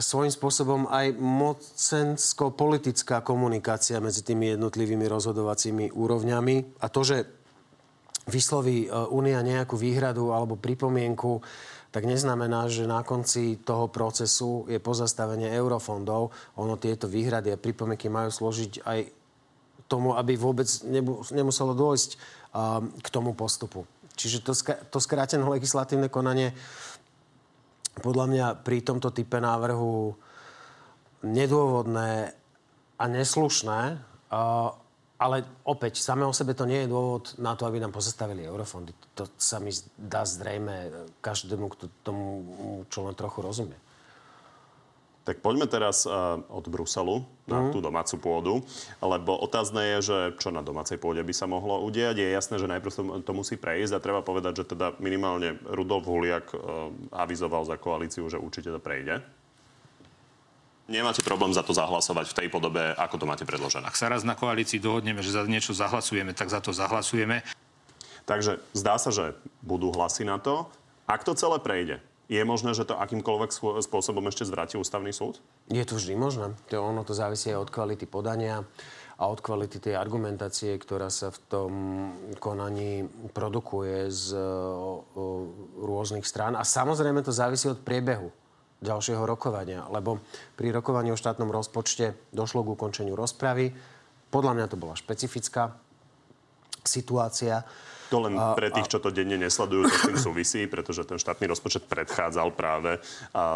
svojím spôsobom aj mocensko-politická komunikácia medzi tými jednotlivými rozhodovacími úrovňami. A to, že vysloví Únia nejakú výhradu alebo pripomienku, tak neznamená, že na konci toho procesu je pozastavenie eurofondov. Ono tieto výhrady a pripomienky majú slúžiť aj tomu, aby vôbec nebu- nemuselo dôjsť um, k tomu postupu. Čiže to, sk- to skrátené legislatívne konanie podľa mňa pri tomto type návrhu nedôvodné a neslušné, uh, ale opäť, samé o sebe to nie je dôvod na to, aby nám pozastavili eurofondy. To sa mi dá zrejme každému, kto tomu čo len trochu rozumie. Tak poďme teraz uh, od Bruselu na mm. tú domácu pôdu, lebo otázne je, že čo na domácej pôde by sa mohlo udiať. Je jasné, že najprv to, to musí prejsť a treba povedať, že teda minimálne Rudolf Huliak uh, avizoval za koalíciu, že určite to prejde. Nemáte problém za to zahlasovať v tej podobe, ako to máte predložené? Ak sa raz na koalícii dohodneme, že za niečo zahlasujeme, tak za to zahlasujeme. Takže zdá sa, že budú hlasy na to. Ak to celé prejde, je možné, že to akýmkoľvek spôsobom ešte zvráti ústavný súd? Je to vždy možné. To, ono to závisí aj od kvality podania a od kvality tej argumentácie, ktorá sa v tom konaní produkuje z o, o, rôznych strán. A samozrejme to závisí od priebehu ďalšieho rokovania. Lebo pri rokovaní o štátnom rozpočte došlo k ukončeniu rozpravy. Podľa mňa to bola špecifická situácia. To len pre tých, čo to denne nesledujú, to s tým súvisí, pretože ten štátny rozpočet predchádzal práve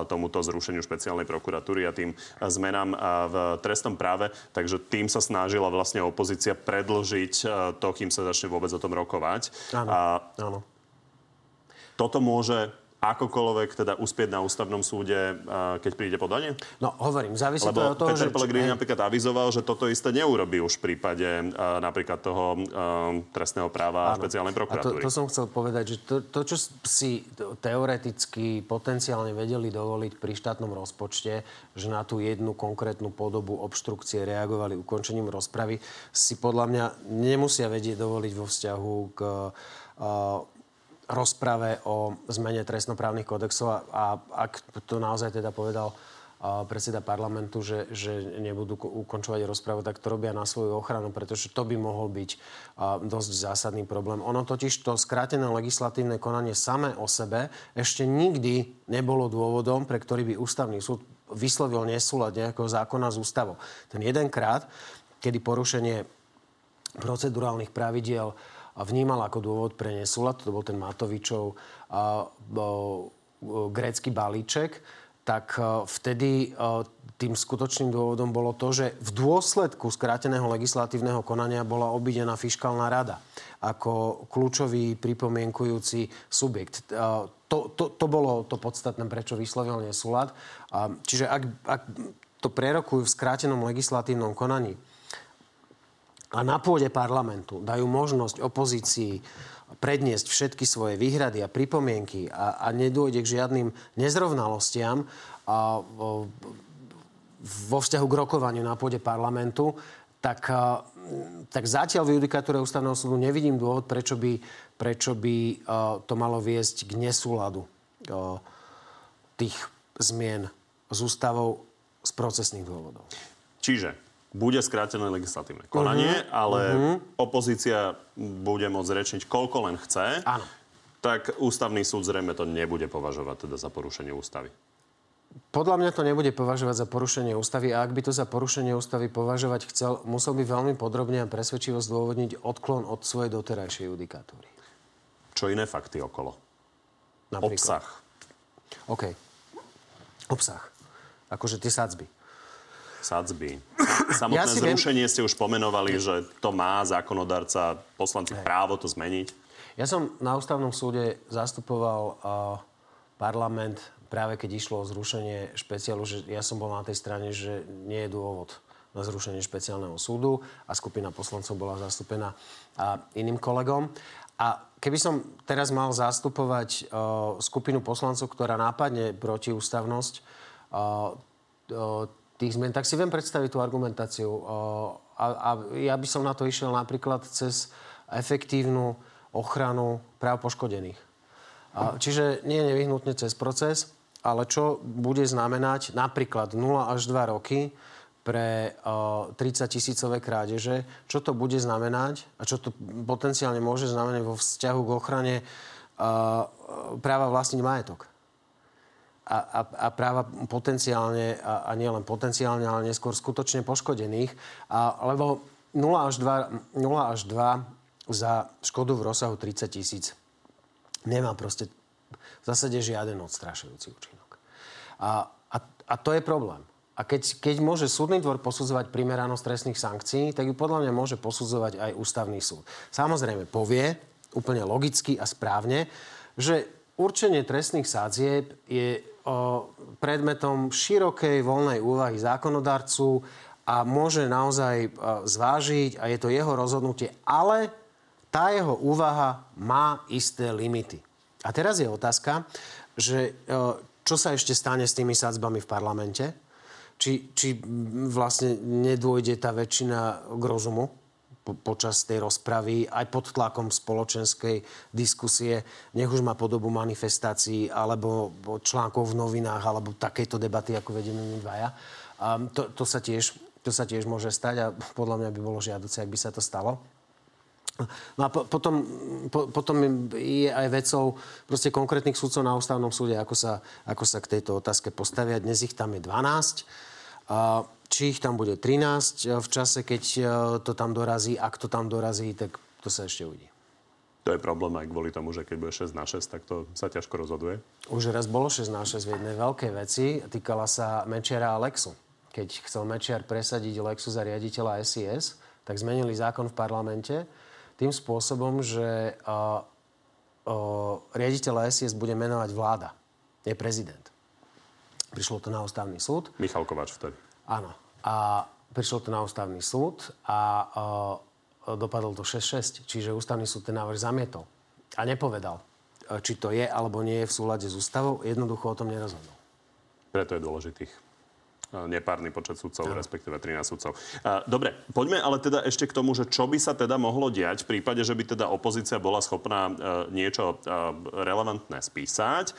tomuto zrušeniu špeciálnej prokuratúry a tým zmenám v trestnom práve. Takže tým sa snažila vlastne opozícia predĺžiť to, kým sa začne vôbec o tom rokovať. Áno, a áno. Toto môže akokoľvek teda uspieť na ústavnom súde, keď príde podanie? No, hovorím, závisí to od toho, Peter že... Lebo Peter Pellegrini napríklad avizoval, že toto isté neurobí už v prípade napríklad toho trestného práva a špeciálnej prokuratúry. A to, to som chcel povedať, že to, to, čo si teoreticky potenciálne vedeli dovoliť pri štátnom rozpočte, že na tú jednu konkrétnu podobu obštrukcie reagovali ukončením rozpravy, si podľa mňa nemusia vedieť dovoliť vo vzťahu k... Uh, rozprave o zmene trestnoprávnych kodexov a, a ak to naozaj teda povedal uh, predseda parlamentu, že, že nebudú ukončovať rozpravu, tak to robia na svoju ochranu, pretože to by mohol byť uh, dosť zásadný problém. Ono totiž to skrátené legislatívne konanie samé o sebe ešte nikdy nebolo dôvodom, pre ktorý by ústavný súd vyslovil nesúlad nejakého zákona s ústavou. Ten jedenkrát, kedy porušenie procedurálnych pravidiel a vnímal ako dôvod pre nesúlad, to bol ten Matovičov a, a, grécky balíček, tak a, vtedy a, tým skutočným dôvodom bolo to, že v dôsledku skráteného legislatívneho konania bola obídená fiškálna rada ako kľúčový pripomienkujúci subjekt. A, to, to, to bolo to podstatné, prečo vyslovil nesúlad. A, čiže ak, ak to prerokujú v skrátenom legislatívnom konaní, a na pôde parlamentu dajú možnosť opozícii predniesť všetky svoje výhrady a pripomienky a, a nedôjde k žiadnym nezrovnalostiam a, o, vo vzťahu k rokovaniu na pôde parlamentu, tak, a, tak zatiaľ v judikatúre ústavného súdu nevidím dôvod, prečo by, prečo by a, to malo viesť k nesúladu a, tých zmien s ústavou z procesných dôvodov. Čiže... Bude skrátené legislatívne konanie, uh-huh. ale uh-huh. opozícia bude môcť rečniť, koľko len chce. Áno. Tak ústavný súd zrejme to nebude považovať teda za porušenie ústavy. Podľa mňa to nebude považovať za porušenie ústavy a ak by to za porušenie ústavy považovať chcel, musel by veľmi podrobne a presvedčivo zdôvodniť odklon od svojej doterajšej judikatúry. Čo iné fakty okolo? Napríklad. Obsah. OK. Obsah. Akože tie sadzby. Sadzby. Samotné ja zrušenie viem... ste už pomenovali, že to má zákonodarca, poslanci Hej. právo to zmeniť. Ja som na ústavnom súde zastupoval uh, parlament práve keď išlo o zrušenie špeciálu, že ja som bol na tej strane, že nie je dôvod na zrušenie špeciálneho súdu a skupina poslancov bola zastúpená uh, iným kolegom. A keby som teraz mal zastupovať uh, skupinu poslancov, ktorá nápadne protiústavnosť, uh, uh, tých zmen, tak si viem predstaviť tú argumentáciu. A, a ja by som na to išiel napríklad cez efektívnu ochranu práv poškodených. A, čiže nie nevyhnutne cez proces, ale čo bude znamenať napríklad nula až dva roky pre uh, tridsaťtisícové krádeže, čo to bude znamenať a čo to potenciálne môže znamenať vo vzťahu k ochrane uh, práva vlastniť majetok. A, a práva potenciálne, a, a nie len potenciálne, ale neskôr skutočne poškodených. A, lebo nula až dva za škodu v rozsahu tridsať tisíc nemá proste v zásade žiaden odstrašujúci účinok. A, a, a to je problém. A keď, keď môže súdny dvor posudzovať primeranosť trestných sankcií, tak ju podľa mňa môže posudzovať aj ústavný súd. Samozrejme povie, úplne logicky a správne, že určenie trestných sadzieb je predmetom širokej voľnej úvahy zákonodarcu a môže naozaj zvážiť a je to jeho rozhodnutie, ale tá jeho úvaha má isté limity. A teraz je otázka, že čo sa ešte stane s tými sadzbami v parlamente? Či, či vlastne nedôjde tá väčšina k rozumu po, počas tej rozpravy, aj pod tlakom spoločenskej diskusie, nech už má podobu manifestácií alebo článkov v novinách alebo takejto debaty, ako vedeme my dvaja. Um, to, to, sa tiež, to sa tiež môže stať a podľa mňa by bolo žiaduce, ak by sa to stalo. No a po, potom, po, potom je aj vecou proste konkrétnych sudcov na ústavnom súde, ako sa, ako sa k tejto otázke postavia. Dnes ich tam je dvanásť. Či ich tam bude trinásť v čase, keď to tam dorazí. Ak to tam dorazí, tak to sa ešte uvidí. To je problém aj kvôli tomu, že keď bude šesť na šesť, tak to sa ťažko rozhoduje. Už raz bolo šesť na šesť v jednej veľkej veci. Týkala sa Mečiara a Lexu. Keď chcel Mečiar presadiť Lexu za riaditeľa es í es, tak zmenili zákon v parlamente tým spôsobom, že uh, uh, riaditeľa es í es bude menovať vláda, nie prezident. Prišlo to na ústavný súd. Michal Kováč vtedy. Áno. A prišlo to na ústavný súd a uh, dopadlo to šesť šesť. Čiže ústavný súd ten návrh zamietol. A nepovedal, či to je alebo nie je v súlade s ústavou. Jednoducho o tom nerozhodol. Preto je dôležitých nepárny počet sudcov, no. Respektíve trinásť sudcov. Dobre, poďme ale teda ešte k tomu, že čo by sa teda mohlo diať v prípade, že by teda opozícia bola schopná niečo relevantné spísať,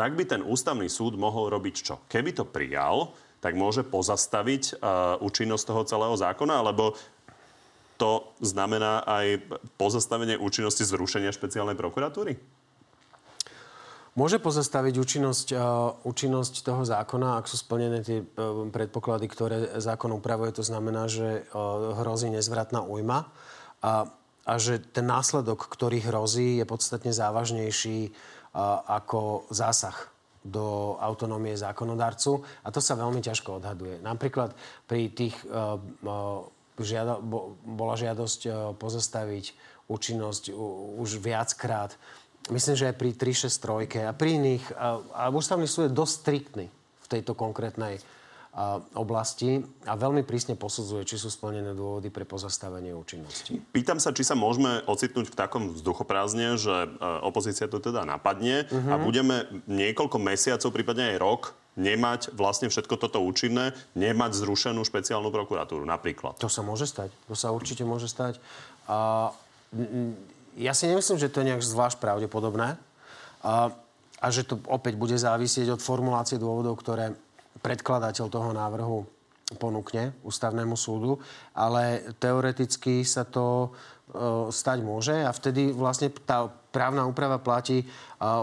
tak by ten ústavný súd mohol robiť čo? Keby to prijal, tak môže pozastaviť účinnosť toho celého zákona, alebo to znamená aj pozastavenie účinnosti zrušenia špeciálnej prokuratúry? Môže pozastaviť účinnosť, uh, účinnosť toho zákona, ak sú splnené tie uh, predpoklady, ktoré zákon upravuje. To znamená, že uh, hrozí nezvratná újma a, a že ten následok, ktorý hrozí, je podstatne závažnejší uh, ako zásah do autonómie zákonodarcu. A to sa veľmi ťažko odhaduje. Napríklad pri tých uh, uh, žiada, bo, bola žiadosť uh, pozastaviť účinnosť uh, už viackrát. Myslím, že aj pri tri šesť tri a pri iných. A, a ústavný súd je dosť striktný v tejto konkrétnej a, oblasti a veľmi prísne posudzuje, či sú splnené dôvody pre pozastavenie účinnosti. Pýtam sa, či sa môžeme ocitnúť v takom vzduchoprázdne, že opozícia to teda napadne mm-hmm. a budeme niekoľko mesiacov, prípadne aj rok, nemať vlastne všetko toto účinné, nemať zrušenú špeciálnu prokuratúru napríklad. To sa môže stať. To sa určite môže stať. A... Ja si nemyslím, že to je nejak zvlášť pravdepodobné a, a že to opäť bude závisieť od formulácie dôvodov, ktoré predkladateľ toho návrhu ponúkne ústavnému súdu, ale teoreticky sa to e, stať môže a vtedy vlastne tá právna úprava platí e,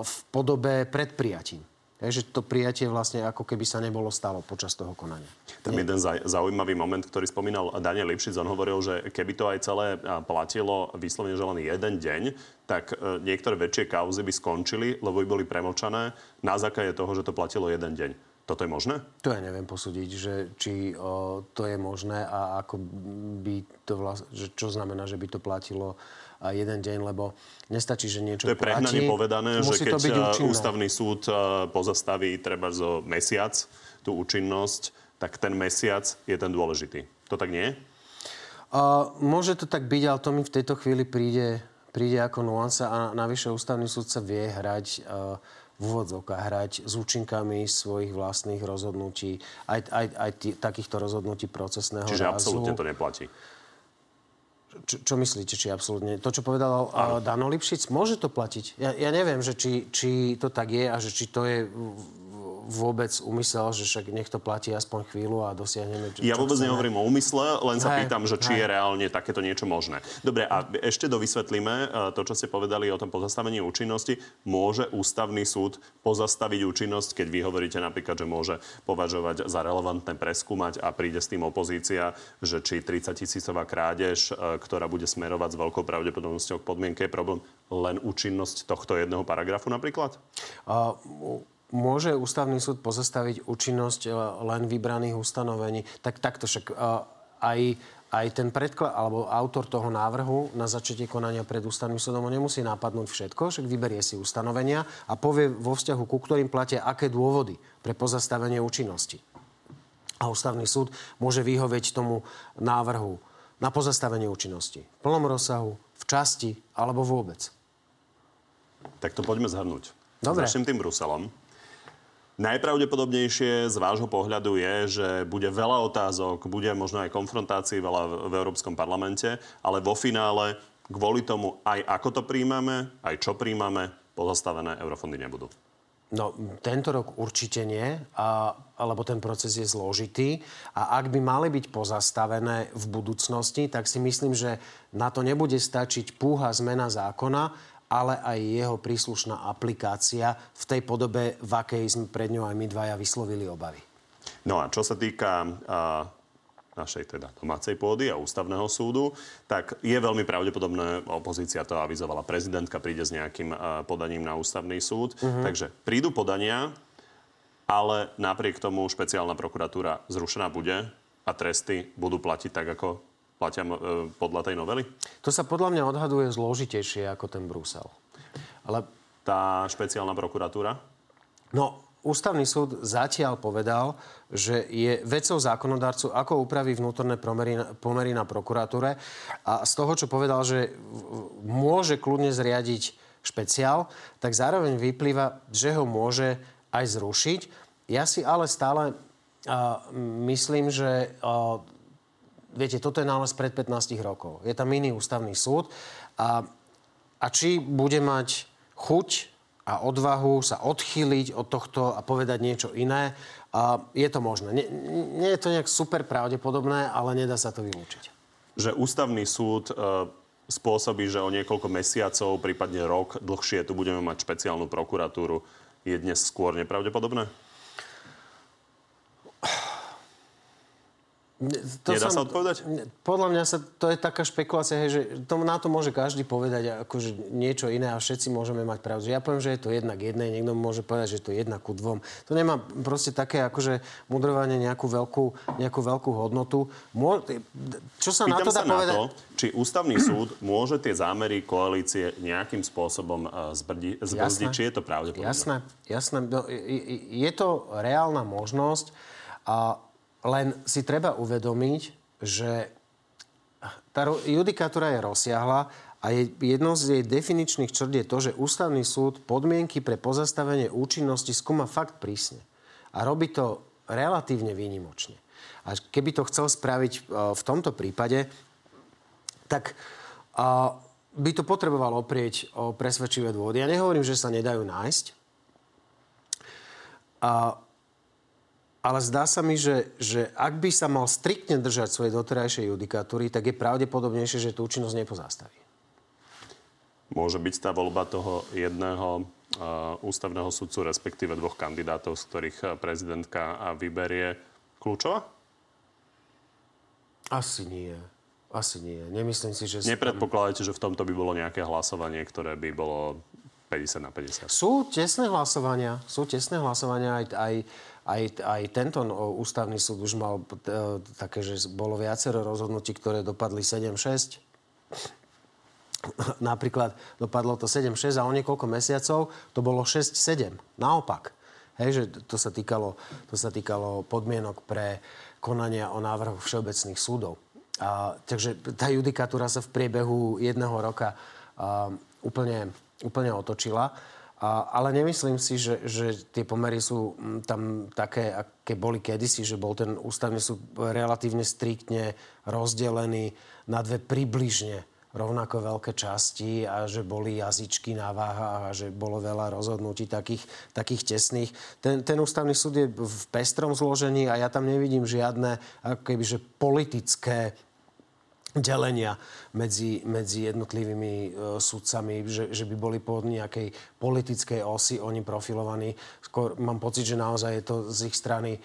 v podobe pred prijatím. Takže to prijatie vlastne ako keby sa nebolo stalo počas toho konania. Tam je jeden zaujímavý moment, ktorý spomínal Daniel Lipšic. On hovoril, že keby to aj celé platilo vyslovene, že len jeden deň, tak niektoré väčšie kauzy by skončili, lebo by boli premlčané na základe toho, že to platilo jeden deň. Toto je možné? To ja neviem posúdiť, že či o, to je možné a ako by to vlastne, čo znamená, že by to platilo a jeden deň, lebo nestačí, že niečo platí. To je prehnane povedané, že keď ústavný súd pozastaví treba zo mesiac tú účinnosť, tak ten mesiac je ten dôležitý. To tak nie je? Uh, môže to tak byť, ale to mi v tejto chvíli príde, príde ako nuansa a navyše ústavný súd sa vie hrať uh, v úvodzovkách, hrať s účinkami svojich vlastných rozhodnutí, aj, aj, aj t- takýchto rozhodnutí procesného rázu. Čiže absolútne to neplatí. Čo, čo myslíte, či absolútne? To, čo povedal uh, Dano Lipšic, môže to platiť. Ja, ja neviem, že či, či to tak je a že či to je vôbec úmysel, že však niekto platí aspoň chvíľu a dosiahneme... Čo, ja vôbec chceme. Nehovorím o úmysle, len sa hej, pýtam, že či hej. je reálne takéto niečo možné. Dobre, a ešte dovysvetlíme to, čo ste povedali o tom pozastavení účinnosti. Môže ústavný súd pozastaviť účinnosť, keď vy hovoríte napríklad, že môže považovať za relevantné preskúmať a príde s tým opozícia, že či tridsaťtisícová krádež, ktorá bude smerovať s veľkou pravdepodobnosťou k podmienke, je problém len účinnosť tohto jedného paragrafu napríklad? Uh, Môže ústavný súd pozastaviť účinnosť len vybraných ustanovení? Tak takto však aj, aj ten predklad, alebo autor toho návrhu na začatie konania pred ústavným súdom nemusí napadnúť všetko, však vyberie si ustanovenia a povie vo vzťahu, ku ktorým platia aké dôvody pre pozastavenie účinnosti. A ústavný súd môže vyhovieť tomu návrhu na pozastavenie účinnosti v plnom rozsahu, v časti alebo vôbec. Tak to poďme zhrnúť. Dobre. Začnem tým Bruselom. Najpravdepodobnejšie z vášho pohľadu je, že bude veľa otázok, bude možno aj konfrontácií veľa v Európskom parlamente, ale vo finále kvôli tomu aj ako to príjmame, aj čo príjmame, pozastavené eurofondy nebudú. No, tento rok určite nie, a, lebo ten proces je zložitý. A ak by mali byť pozastavené v budúcnosti, tak si myslím, že na to nebude stačiť púha zmena zákona, ale aj jeho príslušná aplikácia v tej podobe, v akej sme pred ňou aj my dvaja vyslovili obavy. No a čo sa týka uh, našej teda domácej pôdy a ústavného súdu, tak je veľmi pravdepodobné, opozícia to avizovala, prezidentka príde s nejakým uh, podaním na ústavný súd. Mm-hmm. Takže prídu podania, ale napriek tomu špeciálna prokuratúra zrušená bude a tresty budú platiť tak, ako platia podľa tej novely? To sa podľa mňa odhaduje zložitejšie ako ten Brusel. Ale tá špeciálna prokuratúra? No, ústavný súd zatiaľ povedal, že je vecou zákonodarcu, ako upraví vnútorné pomery na, pomery na prokuratúre. A z toho, čo povedal, že môže kľudne zriadiť špeciál, tak zároveň vyplýva, že ho môže aj zrušiť. Ja si ale stále uh, myslím, že... Uh, Viete, toto je nález pred pätnástimi rokov. Je tam iný ústavný súd. A, a či bude mať chuť a odvahu sa odchýliť od tohto a povedať niečo iné, a je to možné. Nie, nie je to nejak super pravdepodobné, ale nedá sa to vylúčiť. Že ústavný súd... E- spôsobí, že o niekoľko mesiacov, prípadne rok dlhšie tu budeme mať špeciálnu prokuratúru, je dnes skôr nepravdepodobné? To Nedá sa, sa odpovedať? Podľa mňa sa, to je taká špekulácia, hej, že to, na to môže každý povedať akože niečo iné a všetci môžeme mať pravdu. Ja poviem, že je to jedna k jednej, niekto môže povedať, že je to jedna ku dvom. To nemá proste také akože mudrovanie nejakú veľkú, nejakú veľkú hodnotu. Mô, čo sa Pýtam na to dá povedať? Pýtam sa na to, či ústavný súd môže tie zámery koalície nejakým spôsobom zbrdi, zbrzdiť, či je to pravdepodobné? Jasné, jasné. No, je, je to reálna možnosť a len si treba uvedomiť, že tá judikatúra je rozsiahla a jednou z jej definičných črd je to, že ústavný súd podmienky pre pozastavenie účinnosti skúma fakt prísne. A robí to relatívne výnimočne. A keby to chcel spraviť v tomto prípade, tak by to potrebovalo oprieť o presvedčivé dôvody. Ja nehovorím, že sa nedajú nájsť. A Ale zdá sa mi, že, že ak by sa mal striktne držať svojej doterajšej judikatúry, tak je pravdepodobnejšie, že tú účinnosť nepozastaví. Môže byť tá voľba toho jedného uh, ústavného sudcu, respektíve dvoch kandidátov, z ktorých prezidentka vyberie, kľúčová? Asi nie. Asi nie. Nemyslím si, že... Nepredpokladáte, že v tomto by bolo nejaké hlasovanie, ktoré by bolo päťdesiat na päťdesiat? Sú tesné hlasovania. Sú tesné hlasovania aj... aj Aj, aj tento ústavný súd už mal e, také, že bolo viacero rozhodnutí, ktoré dopadli sedem šesť. Napríklad dopadlo to sedem šesť a o niekoľko mesiacov to bolo šesť sedem. Naopak. Hej, že to sa týkalo, to sa týkalo podmienok pre konania o návrhu všeobecných súdov. A, takže tá judikatúra sa v priebehu jedného roka a, úplne, úplne otočila. A, ale nemyslím si, že, že tie pomery sú tam také, aké boli kedysi, že bol ten ústavný súd relatívne striktne rozdelený na dve približne rovnako veľké časti a že boli jazyčky na váhách a že bolo veľa rozhodnutí takých, takých tesných. Ten, ten ústavný súd je v pestrom zložení a ja tam nevidím žiadne akobyže politické delenia medzi, medzi jednotlivými e, sudcami, že, že by boli po nejakej politickej osi oni profilovaní. Skôr mám pocit, že naozaj je to z ich strany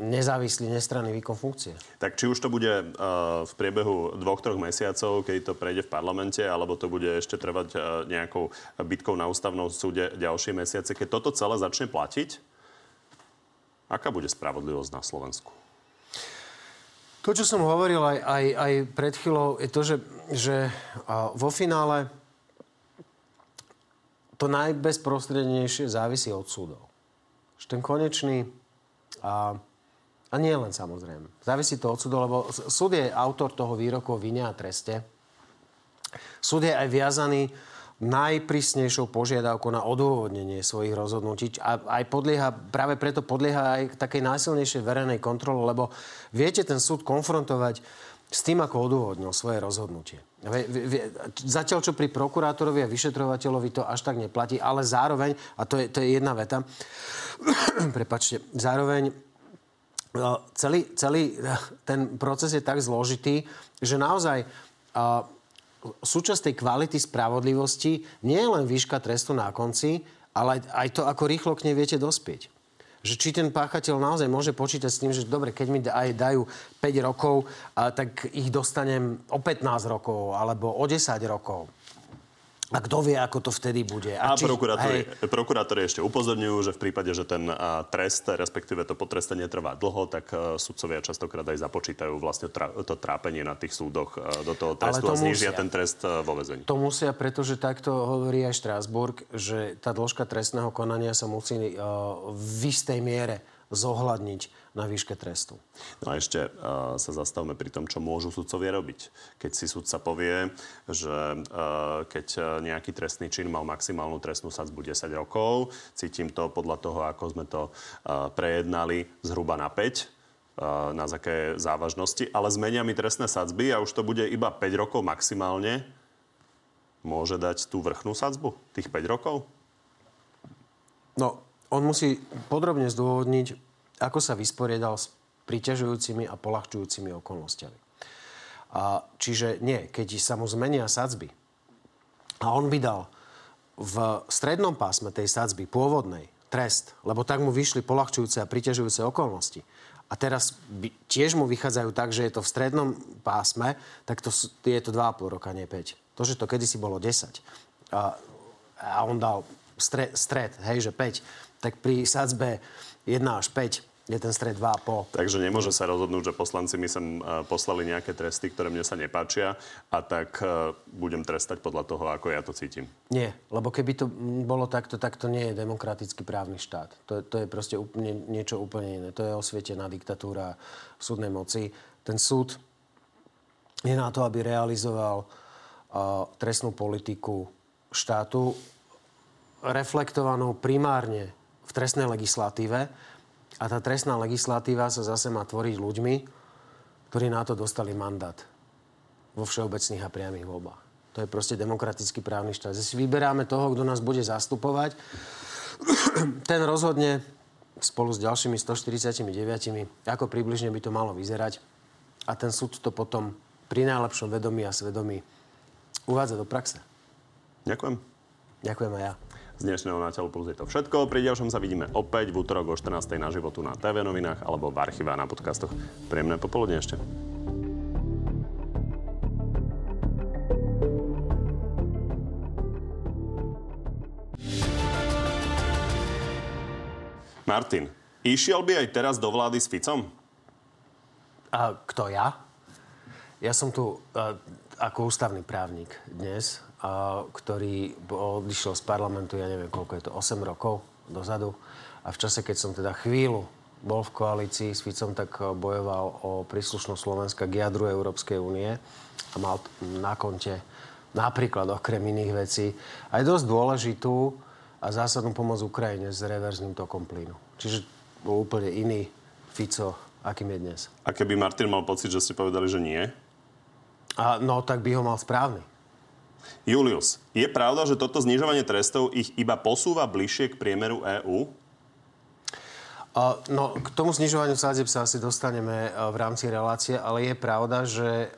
nezávislý, nestranný výkon funkcie. Tak či už to bude e, v priebehu dvoch, troch mesiacov, keď to prejde v parlamente, alebo to bude ešte trvať e, nejakou bitkou na ústavnom súde ďalšie mesiace, keď toto celé začne platiť, aká bude spravodlivosť na Slovensku? To, čo som hovoril aj, aj, aj pred chvíľou, je to, že, že vo finále to najbezprostrednejšie závisí od súdov. Že ten konečný, a, a nie len samozrejme, závisí to od súdov, lebo súd je autor toho výroku o vine a treste. Súd je aj viazaný najprísnejšou požiadavkou na odôvodnenie svojich rozhodnutí a aj podlieha, práve preto podlieha aj takej násilnejšej verejnej kontrole, lebo viete ten súd konfrontovať s tým, ako odôvodnil svoje rozhodnutie. Zatiaľ, čo pri prokurátorovi a vyšetrovateľovi to až tak neplatí, ale zároveň, a to je, to je jedna veta, prepáčte, zároveň celý, celý ten proces je tak zložitý, že naozaj a, súčasť tej kvality spravodlivosti nie je len výška trestu na konci, ale aj, aj to, ako rýchlo k nej viete dospieť. Že či ten páchateľ naozaj môže počítať s tým, že dobre, keď mi aj dajú päť rokov, tak ich dostanem o pätnásť rokov alebo o desať rokov. A kto vie, ako to vtedy bude. A, a či... prokurátori ešte upozorňujú, že v prípade, že ten trest, respektíve to potrestanie trvá dlho, tak sudcovia častokrát aj započítajú vlastne to trápenie na tých súdoch do toho trestu to a znížia musia. ten trest vo väzení. To musia, pretože takto hovorí aj Štrasburg, že tá dĺžka trestného konania sa musí v istej miere zohľadniť na výške trestu. No a ešte uh, sa zastavme pri tom, čo môžu sudcovia robiť. Keď si sudca povie, že uh, keď nejaký trestný čin mal maximálnu trestnú sadzbu desať rokov, cítim to podľa toho, ako sme to uh, prejednali, zhruba na päť, uh, na také závažnosti, ale zmenia mi trestné sadzby a už to bude iba päť rokov maximálne, môže dať tú vrchnú sadzbu? Tých päť rokov? No... On musí podrobne zdôvodniť, ako sa vysporiadal s priťažujúcimi a poľahčujúcimi okolnostiami. A čiže nie, keď sa mu zmenia sadzby a on by dal v strednom pásme tej sadzby pôvodnej trest, lebo tak mu vyšli poľahčujúce a priťažujúce okolnosti, a teraz by, tiež mu vychádzajú tak, že je to v strednom pásme, tak to, je to dva a pol roka, nie päť. To, že to kedysi bolo desať a, a on dal stre, stred, hej, že päť, tak pri sadzbe jeden až päť je ten stred dva a pol. Takže nemôže sa rozhodnúť, že poslanci mi sem poslali nejaké tresty, ktoré mne sa nepáčia, a tak budem trestať podľa toho, ako ja to cítim. Nie, lebo keby to bolo takto, tak to nie je demokratický právny štát. To, to je proste úplne, niečo úplne iné. To je osvietená diktatúra v súdnej moci. Ten súd je na to, aby realizoval uh, trestnú politiku štátu reflektovanou primárne v trestnej legislatíve, a tá trestná legislatíva sa zase má tvoriť ľuďmi, ktorí na to dostali mandát vo všeobecných a priamých voľbách. To je proste demokratický právny štát. Zase vyberáme toho, kto nás bude zastupovať. Ten rozhodne spolu s ďalšími sto štyridsaťdeväť, ako približne by to malo vyzerať, a ten súd to potom pri najlepšom vedomí a svedomí uvádza do praxe. Ďakujem. Ďakujem aj ja. Z dnešného Na telo plus je to všetko. Pri ďalšom sa vidíme opäť v utorok o štrnástej na Životu na té vé novinách alebo v archívách na podcastoch. Príjemné popoludne ešte. Martin, išiel by aj teraz do vlády s Ficom? A kto ja? Ja som tu a, ako ústavný právnik dnes, ktorý odišiel z parlamentu, ja neviem, koľko je to, osem rokov dozadu. A v čase, keď som teda chvíľu bol v koalícii s Ficom, tak bojoval o príslušnosť Slovenska k jadru Európskej únie a mal na konte napríklad, okrem iných vecí, aj dosť dôležitú a zásadnú pomoc Ukrajine s reverzným tokom plynu. Čiže bol úplne iný Fico, akým je dnes. A keby Martin mal pocit, že ste povedali, že nie? A, no, tak by ho mal správny. Julius, je pravda, že toto znižovanie trestov ich iba posúva bližšie k priemeru EÚ? No, k tomu znižovaniu sadzieb sa asi dostaneme v rámci relácie, ale je pravda, že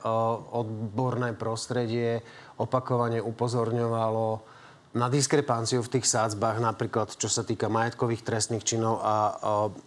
odborné prostredie opakovane upozorňovalo na diskrepanciu v tých sadzbách, napríklad čo sa týka majetkových trestných činov a,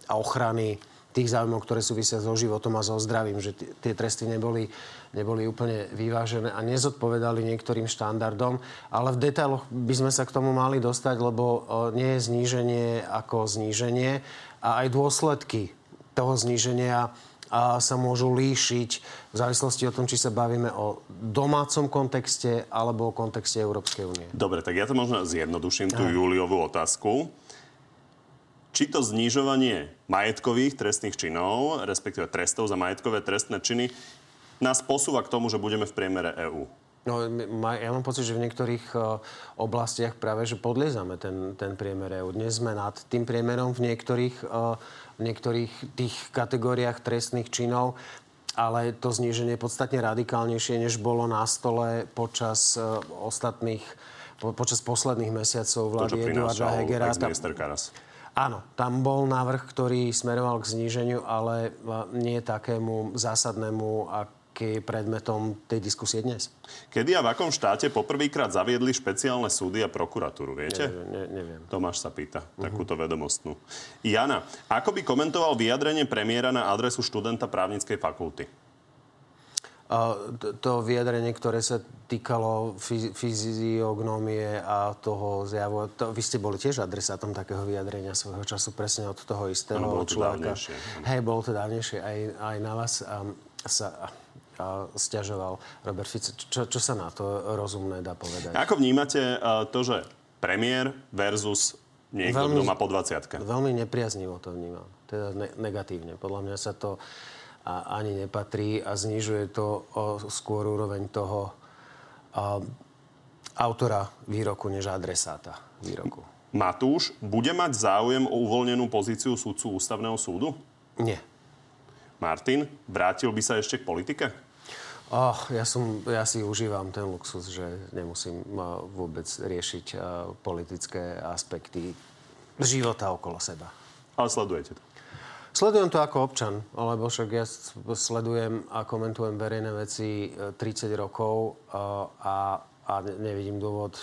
a ochrany tých záujmov, ktoré súvisia so životom a so zdravím, že t- tie tresty neboli, neboli úplne vyvážené a nezodpovedali niektorým štandardom, ale v detailoch by sme sa k tomu mali dostať, lebo o, nie je zníženie ako zníženie a aj dôsledky toho zníženia a sa môžu líšiť v závislosti o tom, či sa bavíme o domácom kontexte alebo o kontexte Európskej únie. Dobre, tak ja to možno zjednoduším, tú Júliovú otázku. Či to znižovanie majetkových trestných činov, respektíve trestov za majetkové trestné činy, nás posúva k tomu, že budeme v priemere EÚ? No, ja mám pocit, že v niektorých oblastiach práve, že podliezame ten, ten priemer é ú. Dnes sme nad tým priemerom v niektorých, v niektorých tých kategóriách trestných činov, ale to zníženie je podstatne radikálnejšie, než bolo na stole počas ostatných, počas posledných mesiacov vlády Eduarda Hegera. Áno, tam bol návrh, ktorý smeroval k zníženiu, ale nie takému zásadnému, aký je predmetom tej diskusie dnes. Kedy a v akom štáte poprvýkrát zaviedli špeciálne súdy a prokuratúru, viete? Ne, ne, neviem. Tomáš sa pýta, takúto uh-huh. vedomostnú. Jana, ako by komentoval vyjadrenie premiéra na adresu študenta právnickej fakulty? To vyjadrenie, ktoré sa týkalo fyziognómie a toho zjavu. To, vy ste boli tiež adresátom takého vyjadrenia svojho času, presne od toho istého no, človeka. Hej, bolo to dávnejšie. Aj, aj na vás um, sa uh, sťažoval Robert Fico. Čo, čo sa na to rozumné dá povedať? Ako vnímate uh, to, že premiér versus niekto, veľmi, kto má po dvadsiatke? Veľmi nepriaznivo to vnímam. Teda ne- negatívne. Podľa mňa sa to a ani nepatrí a znižuje to skôr úroveň toho a, autora výroku, než adresáta výroku. Matúš, bude mať záujem o uvoľnenú pozíciu sudcu ústavného súdu? Nie. Martin, vrátil by sa ešte k politike? Oh, ja, som, ja si užívam ten luxus, že nemusím vôbec riešiť politické aspekty života okolo seba. Ale sledujete to? Sledujem to ako občan, lebo však ja sledujem a komentujem verejné veci tridsať rokov a, a nevidím dôvod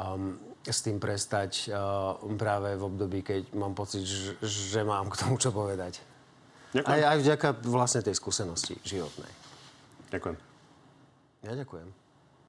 um, s tým prestať uh, práve v období, keď mám pocit, že, že mám k tomu čo povedať. Aj, aj vďaka vlastne tej skúsenosti životnej. Ďakujem. Ja ďakujem.